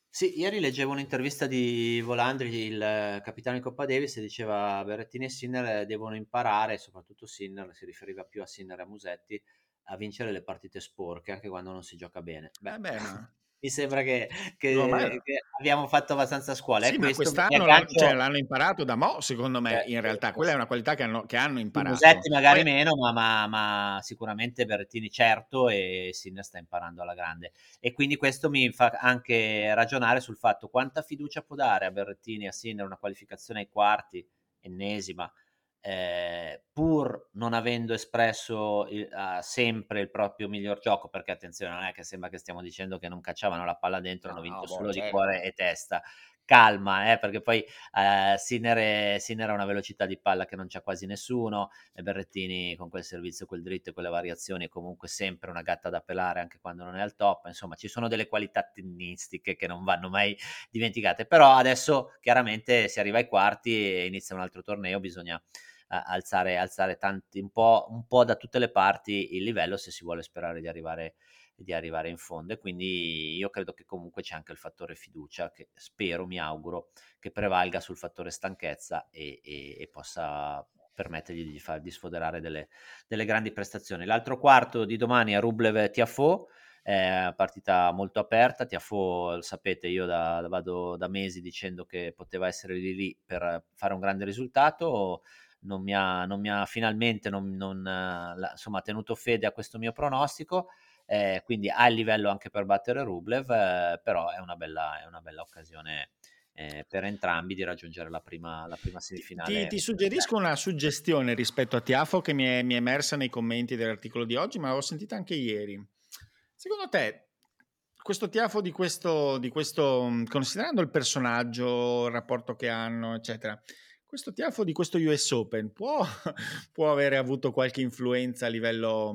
Sì, ieri leggevo un'intervista di Volandri, il capitano di Coppa Davis, e diceva Berrettini e Sinner devono imparare, soprattutto Sinner, si riferiva più a Sinner e a Musetti, a vincere le partite sporche, anche quando non si gioca bene. Beh, eh beh, no. Mi sembra che, che, no, che abbiamo fatto abbastanza scuola. Sì, eh, ma quest'anno aggancio... cioè, l'hanno imparato da mo', secondo me, eh, in realtà. Quella è una qualità che hanno, che hanno imparato. Musetti magari Poi... meno, ma, ma, ma sicuramente Berrettini certo, e Sinner sta imparando alla grande. E quindi questo mi fa anche ragionare sul fatto quanta fiducia può dare a Berrettini e a Sinner una qualificazione ai quarti, ennesima, eh, pur non avendo espresso il, uh, sempre il proprio miglior gioco, perché attenzione, non è che sembra che stiamo dicendo che non cacciavano la palla dentro, no, hanno vinto no, solo boh, di certo. cuore e testa, calma, eh, perché poi uh, Sinner ha una velocità di palla che non c'ha quasi nessuno, e Berrettini con quel servizio, quel dritto e quelle variazioni è comunque sempre una gatta da pelare anche quando non è al top. Insomma, ci sono delle qualità tennistiche che non vanno mai dimenticate, però adesso chiaramente si arriva ai quarti e inizia un altro torneo, bisogna alzare, alzare tanti, un po', un po' da tutte le parti il livello se si vuole sperare di arrivare, di arrivare in fondo. E quindi io credo che comunque c'è anche il fattore fiducia, che spero, mi auguro che prevalga sul fattore stanchezza e, e, e possa permettergli di, far, di sfoderare delle, delle grandi prestazioni. L'altro quarto di domani è Rublev Tiafoe, eh, partita molto aperta. Tiafoe, lo sapete, io da, da vado da mesi dicendo che poteva essere lì lì per fare un grande risultato. Non mi ha, non mi ha finalmente non, non, la, insomma, tenuto fede a questo mio pronostico, eh, quindi ha il livello anche per battere Rublev, eh, però è una bella, è una bella occasione eh, per entrambi di raggiungere la prima, la prima semifinale. Ti, ti suggerisco una suggestione rispetto a Tiafoe che mi è, mi è emersa nei commenti dell'articolo di oggi, ma l'ho sentita anche ieri. Secondo te questo Tiafoe di questo, di questo, considerando il personaggio, il rapporto che hanno, eccetera, questo Tiafoe di questo U S Open può, può avere avuto qualche influenza a livello,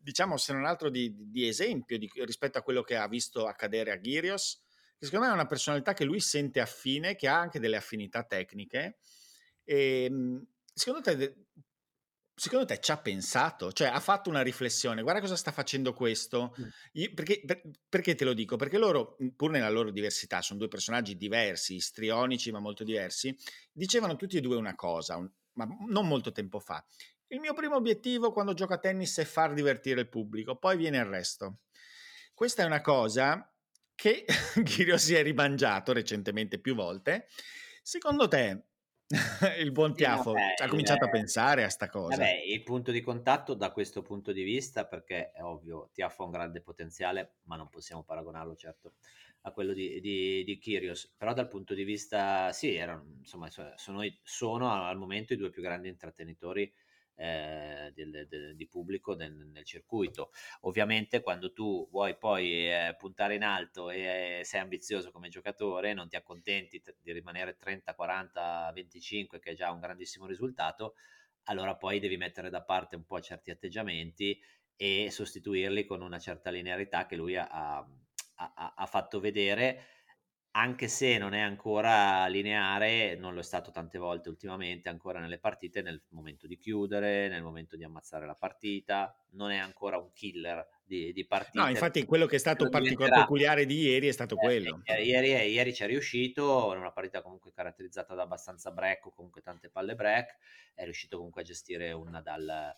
diciamo, se non altro di, di esempio di, rispetto a quello che ha visto accadere a Kyrgios, che secondo me è una personalità che lui sente affine, che ha anche delle affinità tecniche. E secondo te secondo te ci ha pensato? Cioè ha fatto una riflessione, guarda cosa sta facendo questo. Mm. Io, perché, per, perché te lo dico? Perché loro, pur nella loro diversità, sono due personaggi diversi, istrionici ma molto diversi, dicevano tutti e due una cosa, un, ma non molto tempo fa: il mio primo obiettivo quando gioco a tennis è far divertire il pubblico, poi viene il resto. Questa è una cosa che Kyrgios si è rimangiato recentemente più volte. Secondo te il buon Tiafoe sì, vabbè, ha cominciato il, a pensare a sta cosa? Vabbè, il punto di contatto da questo punto di vista, perché è ovvio, Tiafoe ha un grande potenziale, ma non possiamo paragonarlo certo a quello di, di, di Kyrgios, però dal punto di vista sì, erano, insomma, sono, sono al momento i due più grandi intrattenitori eh, del, del, di pubblico del, nel circuito. Ovviamente quando tu vuoi poi eh, puntare in alto e eh, sei ambizioso come giocatore, non ti accontenti t- di rimanere trenta, quaranta, venticinque, che è già un grandissimo risultato, allora poi devi mettere da parte un po' certi atteggiamenti e sostituirli con una certa linearità che lui ha, ha Ha, ha fatto vedere, anche se non è ancora lineare, non lo è stato tante volte ultimamente, ancora nelle partite, nel momento di chiudere, nel momento di ammazzare la partita, non è ancora un killer di, di partita. No, infatti quello che è stato particolarmente peculiare di ieri è stato eh, quello. Ieri, ieri, ieri ci è riuscito, in una partita comunque caratterizzata da abbastanza break o comunque tante palle break, è riuscito comunque a gestire un Nadal,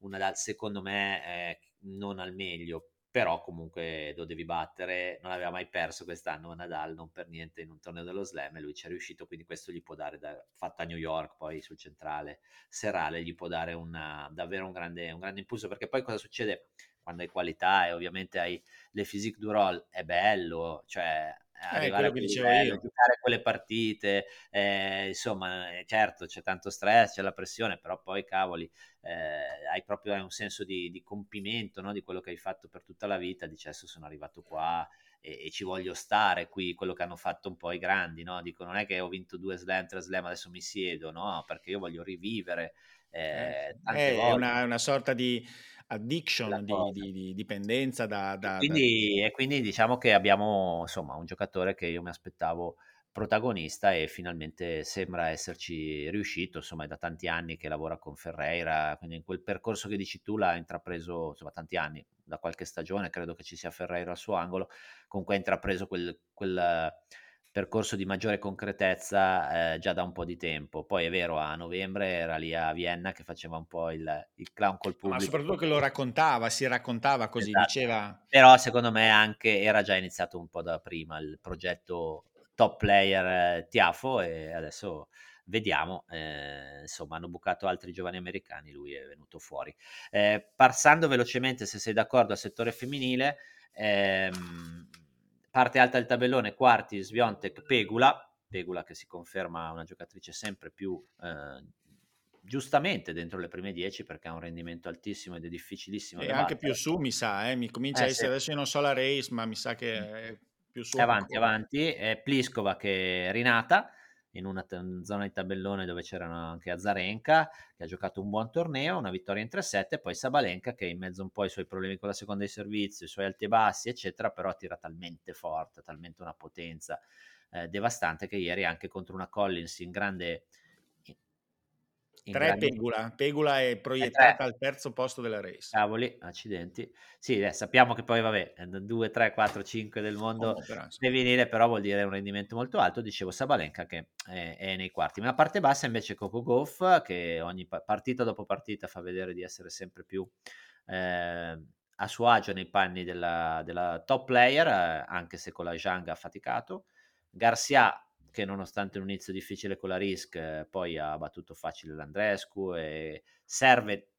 un Nadal secondo me eh, non al meglio, però comunque lo devi battere, non aveva mai perso quest'anno Nadal, non per niente, in un torneo dello Slam, e lui ci è riuscito, quindi questo gli può dare, da, fatta a New York, poi sul centrale serale, gli può dare una, davvero un grande, un grande impulso, perché poi cosa succede? Quando hai qualità e ovviamente hai le physique du rôle, è bello, cioè arrivare eh, a livello, giocare quelle partite, eh, insomma, certo c'è tanto stress, c'è la pressione, però poi cavoli, eh, hai proprio hai un senso di, di compimento, no? Di quello che hai fatto per tutta la vita, dici adesso sono arrivato qua e, e ci voglio stare qui, quello che hanno fatto un po' i grandi, no? Dico, non è che ho vinto due slam, tre slam, adesso mi siedo, no, perché io voglio rivivere. Eh, eh, è una, una sorta di addiction, di, di, di dipendenza da, da, e, quindi, da... e quindi diciamo che abbiamo insomma un giocatore che io mi aspettavo protagonista e finalmente sembra esserci riuscito, insomma è da tanti anni che lavora con Ferreira, quindi in quel percorso che dici tu l'ha intrapreso, insomma tanti anni, da qualche stagione credo che ci sia Ferreira al suo angolo, comunque ha intrapreso quel... quel percorso di maggiore concretezza eh, già da un po' di tempo. Poi è vero, a novembre era lì a Vienna che faceva un po' il, il clown col pubblico. Ma soprattutto che lo raccontava, si raccontava così, esatto. Diceva... Però secondo me anche era già iniziato un po' da prima il progetto top player eh, Tiafoe, e adesso vediamo, eh, insomma hanno bucato altri giovani americani, lui è venuto fuori. Eh, passando velocemente, se sei d'accordo, al settore femminile... Ehm, parte alta del tabellone, quarti Swiatek, Pegula, Pegula che si conferma una giocatrice sempre più eh, giustamente dentro le prime dieci, perché ha un rendimento altissimo ed è difficilissimo. E anche più su mi sa, eh, mi comincia eh, a essere, sì. Adesso io non so la race, ma mi sa che è più su. È avanti, ancora. avanti, è Pliskova che è rinata in una t- zona di tabellone dove c'erano anche Azarenka, che ha giocato un buon torneo, una vittoria in tre sette, poi Sabalenka che in mezzo un po' ai suoi problemi con la seconda di servizio, i suoi alti e bassi eccetera, però tira talmente forte, talmente una potenza eh, devastante, che ieri anche contro una Collins in grande... In tre grande... Pegula, Pegula è proiettata al terzo posto della race. Cavoli, accidenti. Sì, eh, sappiamo che poi vabbè, due, tre, quattro, cinque del mondo oh, femminile, però vuol dire un rendimento molto alto. Dicevo Sabalenka che è, è nei quarti. Ma la parte bassa invece Coco Gauff, che ogni partita dopo partita fa vedere di essere sempre più eh, a suo agio nei panni della, della top player, eh, anche se con la Zhang ha faticato. Garcia, che nonostante un inizio difficile con la Risk eh, poi ha battuto facile l'Andrescu, e serve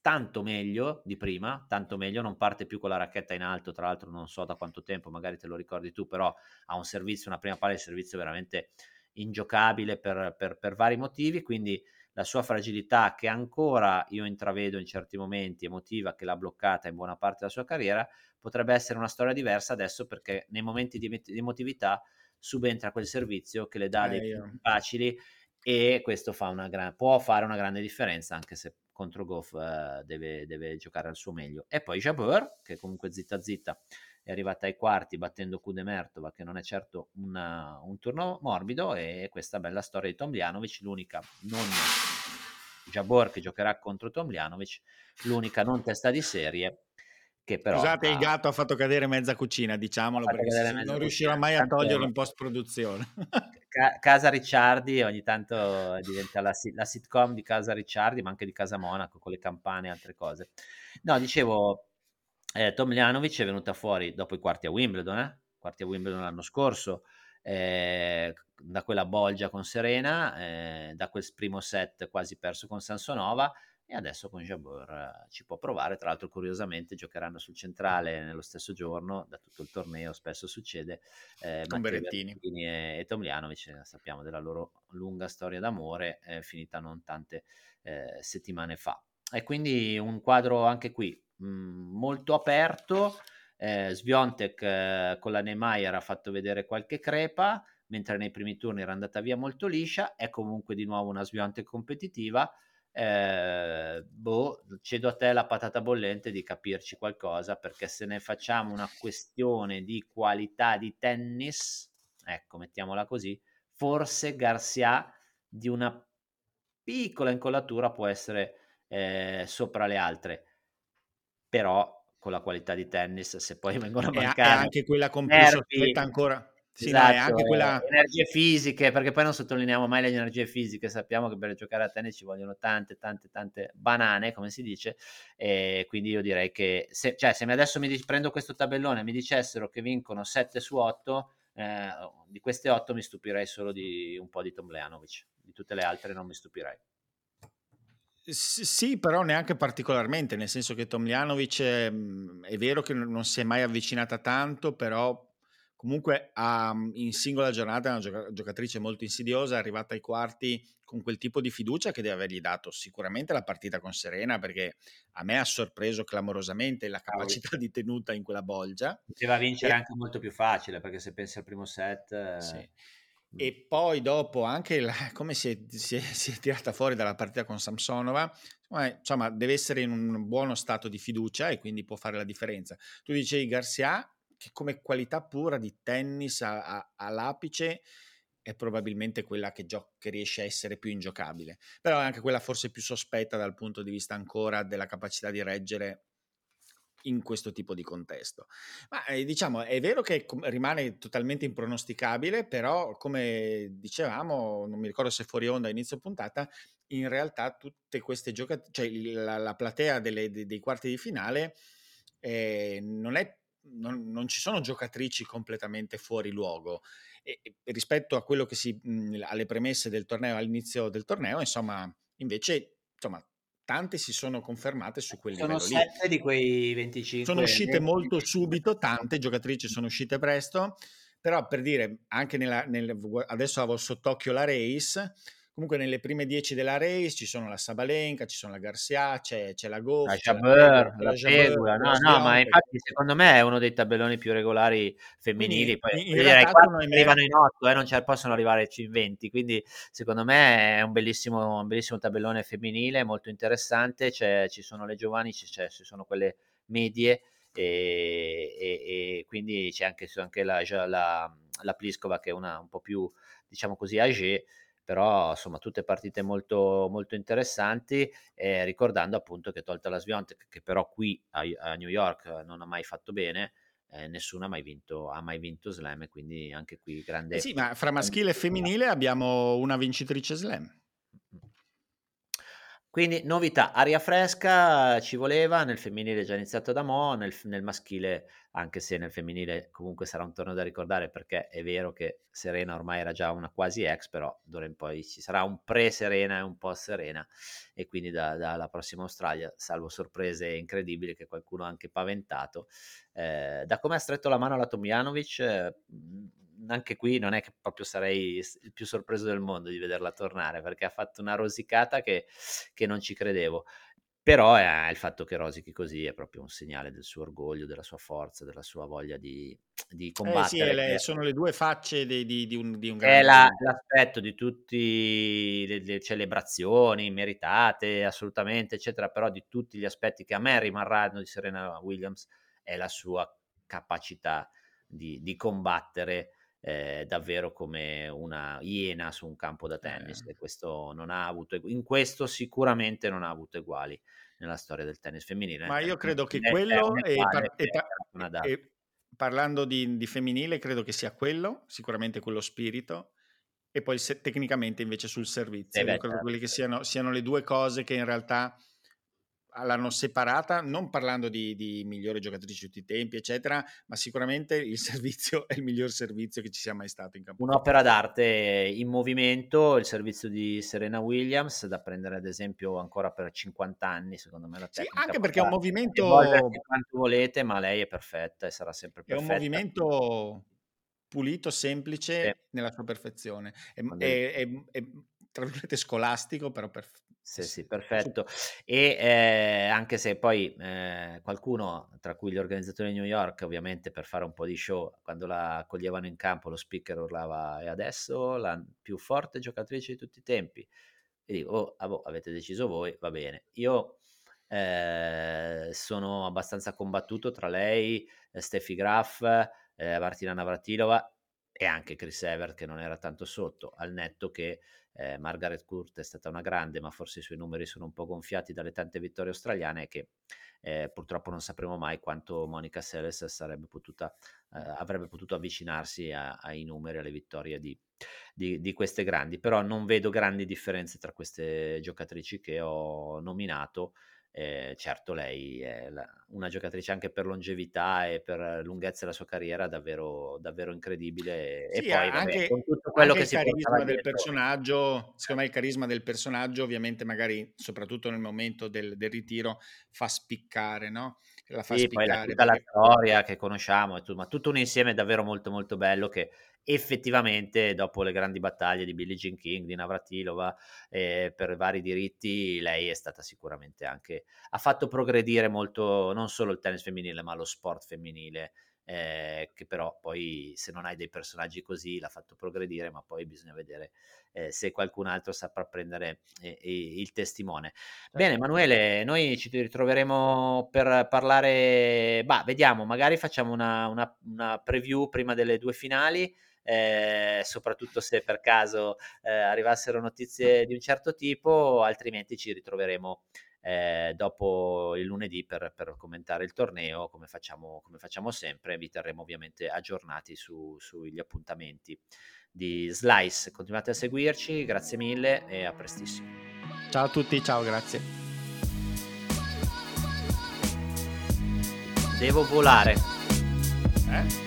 tanto meglio di prima, tanto meglio, non parte più con la racchetta in alto, tra l'altro non so da quanto tempo, magari te lo ricordi tu, però ha un servizio, una prima palla di servizio veramente ingiocabile per, per, per vari motivi, quindi la sua fragilità, che ancora io intravedo in certi momenti, emotiva, che l'ha bloccata in buona parte della sua carriera, potrebbe essere una storia diversa adesso, perché nei momenti di, di emotività subentra quel servizio che le dà eh, dei io. facili, e questo fa una gran, può fare una grande differenza, anche se contro Gauff eh, deve, deve giocare al suo meglio. E poi Jabeur, che comunque zitta zitta è arrivata ai quarti battendo Kudemertova, che non è certo una, un turno morbido, e questa bella storia di Tomljanović, l'unica non Jabeur che giocherà contro Tomljanović, l'unica non testa di serie. Che però Scusate, ha... il gatto ha fatto cadere mezza cucina, diciamolo, perché non riuscirà mai a toglierlo in post-produzione. Ca- Casa Ricciardi ogni tanto diventa la, si- la sitcom di Casa Ricciardi, ma anche di Casa Monaco, con le campane e altre cose. No, dicevo, eh, Tomljanović è venuta fuori dopo i quarti a Wimbledon, eh? quarti a Wimbledon l'anno scorso, eh, da quella bolgia con Serena, eh, da quel primo set quasi perso con Samsonova, e adesso con Jabeur ci può provare. Tra l'altro, curiosamente, giocheranno sul centrale nello stesso giorno, da tutto il torneo spesso succede, eh, con Berrettini e, e Tomljanović, sappiamo della loro lunga storia d'amore, eh, finita non tante eh, settimane fa. E quindi un quadro anche qui mh, molto aperto. eh, Swiatek eh, con la Neymar ha fatto vedere qualche crepa, mentre nei primi turni era andata via molto liscia. È comunque di nuovo una Swiatek competitiva. Eh, boh, cedo a te la patata bollente di capirci qualcosa, perché se ne facciamo una questione di qualità di tennis, ecco, mettiamola così, forse Garcia di una piccola incollatura può essere eh, sopra le altre, però con la qualità di tennis, se poi vengono a mancare è anche quella con più sospetta ancora. Sì, esatto, dai, anche quella... energie fisiche, perché poi non sottolineiamo mai le energie fisiche, sappiamo che per giocare a tennis ci vogliono tante tante tante banane, come si dice, e quindi io direi che se, cioè, se adesso mi dic- prendo questo tabellone e mi dicessero che vincono sette su otto, eh, di queste otto mi stupirei solo di un po' di Tomljanović, di tutte le altre non mi stupirei. Sì, però neanche particolarmente, nel senso che Tomljanović è, è vero che non si è mai avvicinata tanto, però comunque in singola giornata è una gioca- giocatrice molto insidiosa, è arrivata ai quarti con quel tipo di fiducia che deve avergli dato sicuramente la partita con Serena, perché a me ha sorpreso clamorosamente la capacità di tenuta in quella bolgia. Poteva vincere e... anche molto più facile, perché se pensi al primo set... Sì. Mm. E poi dopo anche la, come si è, si, è, si è tirata fuori dalla partita con Samsonova, insomma deve essere in un buono stato di fiducia e quindi può fare la differenza. Tu dicevi Garcia... che come qualità pura di tennis a, a, all'apice è probabilmente quella che, gio- che riesce a essere più ingiocabile, però è anche quella forse più sospetta dal punto di vista ancora della capacità di reggere in questo tipo di contesto. Ma eh, diciamo, è vero che com- rimane totalmente impronosticabile, però come dicevamo, non mi ricordo se fuori onda a inizio puntata, in realtà tutte queste giocatrici, cioè la, la platea delle, de- dei quarti di finale eh, non è Non, non ci sono giocatrici completamente fuori luogo e, e rispetto a quello che si mh, alle premesse del torneo, all'inizio del torneo, insomma, invece insomma tante si sono confermate su quel sono livello lì. Sono sette di quei venticinque. Sono uscite molto subito, tante giocatrici sono uscite presto, però per dire anche nella, nel, adesso avevo sott'occhio la race. Comunque nelle prime dieci della race ci sono la Sabalenka, ci sono la Garcia, c'è, c'è la Gauff, la Jabeur, la Pegula, no, no, ma infatti secondo me è uno dei tabelloni più regolari femminili, quindi, poi in direi quando arrivano in otto, eh, non ce possono arrivare in venti, quindi secondo me è un bellissimo, un bellissimo tabellone femminile, molto interessante, c'è, ci sono le giovani, c'è, ci sono quelle medie, e, e, e quindi c'è anche, anche la, la, la Pliskova che è una un po' più, diciamo così, âgée, però insomma tutte partite molto, molto interessanti, eh, ricordando appunto che tolta la Swiatek, che però qui a, a New York non ha mai fatto bene, eh, nessuno ha mai vinto, ha mai vinto Slam, e quindi anche qui grande... Eh sì, ma fra maschile e femminile abbiamo una vincitrice Slam. Quindi novità, aria fresca ci voleva, nel femminile è già iniziato da mo', nel, nel maschile, anche se nel femminile comunque sarà un torneo da ricordare, perché è vero che Serena ormai era già una quasi ex, però d'ora in poi ci sarà un pre-Serena e un post-Serena, e quindi da, dalla prossima Australia, salvo sorprese incredibili che qualcuno ha anche paventato, eh, da come ha stretto la mano alla Tomljanović, eh, anche qui non è che proprio sarei il più sorpreso del mondo di vederla tornare, perché ha fatto una rosicata che, che non ci credevo, però eh, il fatto che rosichi così è proprio un segnale del suo orgoglio, della sua forza, della sua voglia di, di combattere. Eh sì, le, sono le due facce di, di, di un, di un grande... È la, l'aspetto di tutte le, le celebrazioni meritate, assolutamente, eccetera, però di tutti gli aspetti che a me rimarranno di Serena Williams è la sua capacità di, di combattere, eh, davvero come una iena su un campo da tennis, eh. e questo non ha avuto, in questo sicuramente non ha avuto eguali nella storia del tennis femminile. Ma io credo che quello è, par- è, par- è parlando di, di femminile, credo che sia quello, sicuramente quello spirito, e poi se, tecnicamente invece sul servizio. Eh beh, io credo certo. quelle che siano, siano le due cose che in realtà l'hanno separata, non parlando di, di migliore giocatrice di tutti i tempi, eccetera, ma sicuramente il servizio è il miglior servizio che ci sia mai stato in campo. Un'opera d'arte in movimento, il servizio di Serena Williams, da prendere ad esempio ancora per cinquanta anni, secondo me la tecnica. Sì, anche perché è un movimento... quanto volete, ma lei è perfetta e sarà sempre perfetta. È un movimento pulito, semplice, sì. nella sua perfezione. È, è, è, è tra virgolette scolastico, però perfetto. Sì, sì, perfetto. E eh, anche se poi eh, qualcuno, tra cui gli organizzatori di New York, ovviamente per fare un po' di show, quando la coglievano in campo, lo speaker urlava: e adesso la più forte giocatrice di tutti i tempi. E dico, oh, ah, boh, avete deciso voi, va bene. Io eh, sono abbastanza combattuto tra lei, Steffi Graf, eh, Martina Navratilova e anche Chris Evert, che non era tanto sotto, al netto che Eh, Margaret Court è stata una grande, ma forse i suoi numeri sono un po' gonfiati dalle tante vittorie australiane, che eh, purtroppo non sapremo mai quanto Monica Seles sarebbe potuta, eh, avrebbe potuto avvicinarsi a, ai numeri, alle vittorie di, di, di queste grandi. Però non vedo grandi differenze tra queste giocatrici che ho nominato. Eh, certo, lei è la, una giocatrice anche per longevità e per lunghezza della sua carriera davvero, davvero incredibile. E sì, poi anche, vabbè, con tutto quello anche che il si carisma del personaggio, secondo me il carisma del personaggio ovviamente magari soprattutto nel momento del, del ritiro fa spiccare, no? La fa sì, spiccare, poi la, tutta perché... la storia che conosciamo e tutto, ma tutto un insieme davvero molto molto bello che effettivamente dopo le grandi battaglie di Billie Jean King, di Navratilova, eh, per vari diritti, lei è stata sicuramente anche, ha fatto progredire molto non solo il tennis femminile ma lo sport femminile, eh, che però poi se non hai dei personaggi così l'ha fatto progredire, ma poi bisogna vedere eh, se qualcun altro saprà prendere eh, il testimone. Bene Emanuele, noi ci ritroveremo per parlare, bah, vediamo, magari facciamo una, una, una preview prima delle due finali. Eh, soprattutto se per caso eh, arrivassero notizie di un certo tipo, altrimenti ci ritroveremo eh, dopo il lunedì per, per commentare il torneo come facciamo, come facciamo sempre. Vi terremo ovviamente aggiornati su, sugli appuntamenti di Slice. Continuate a seguirci, grazie mille e a prestissimo. Ciao a tutti, ciao, grazie. Devo volare. Eh?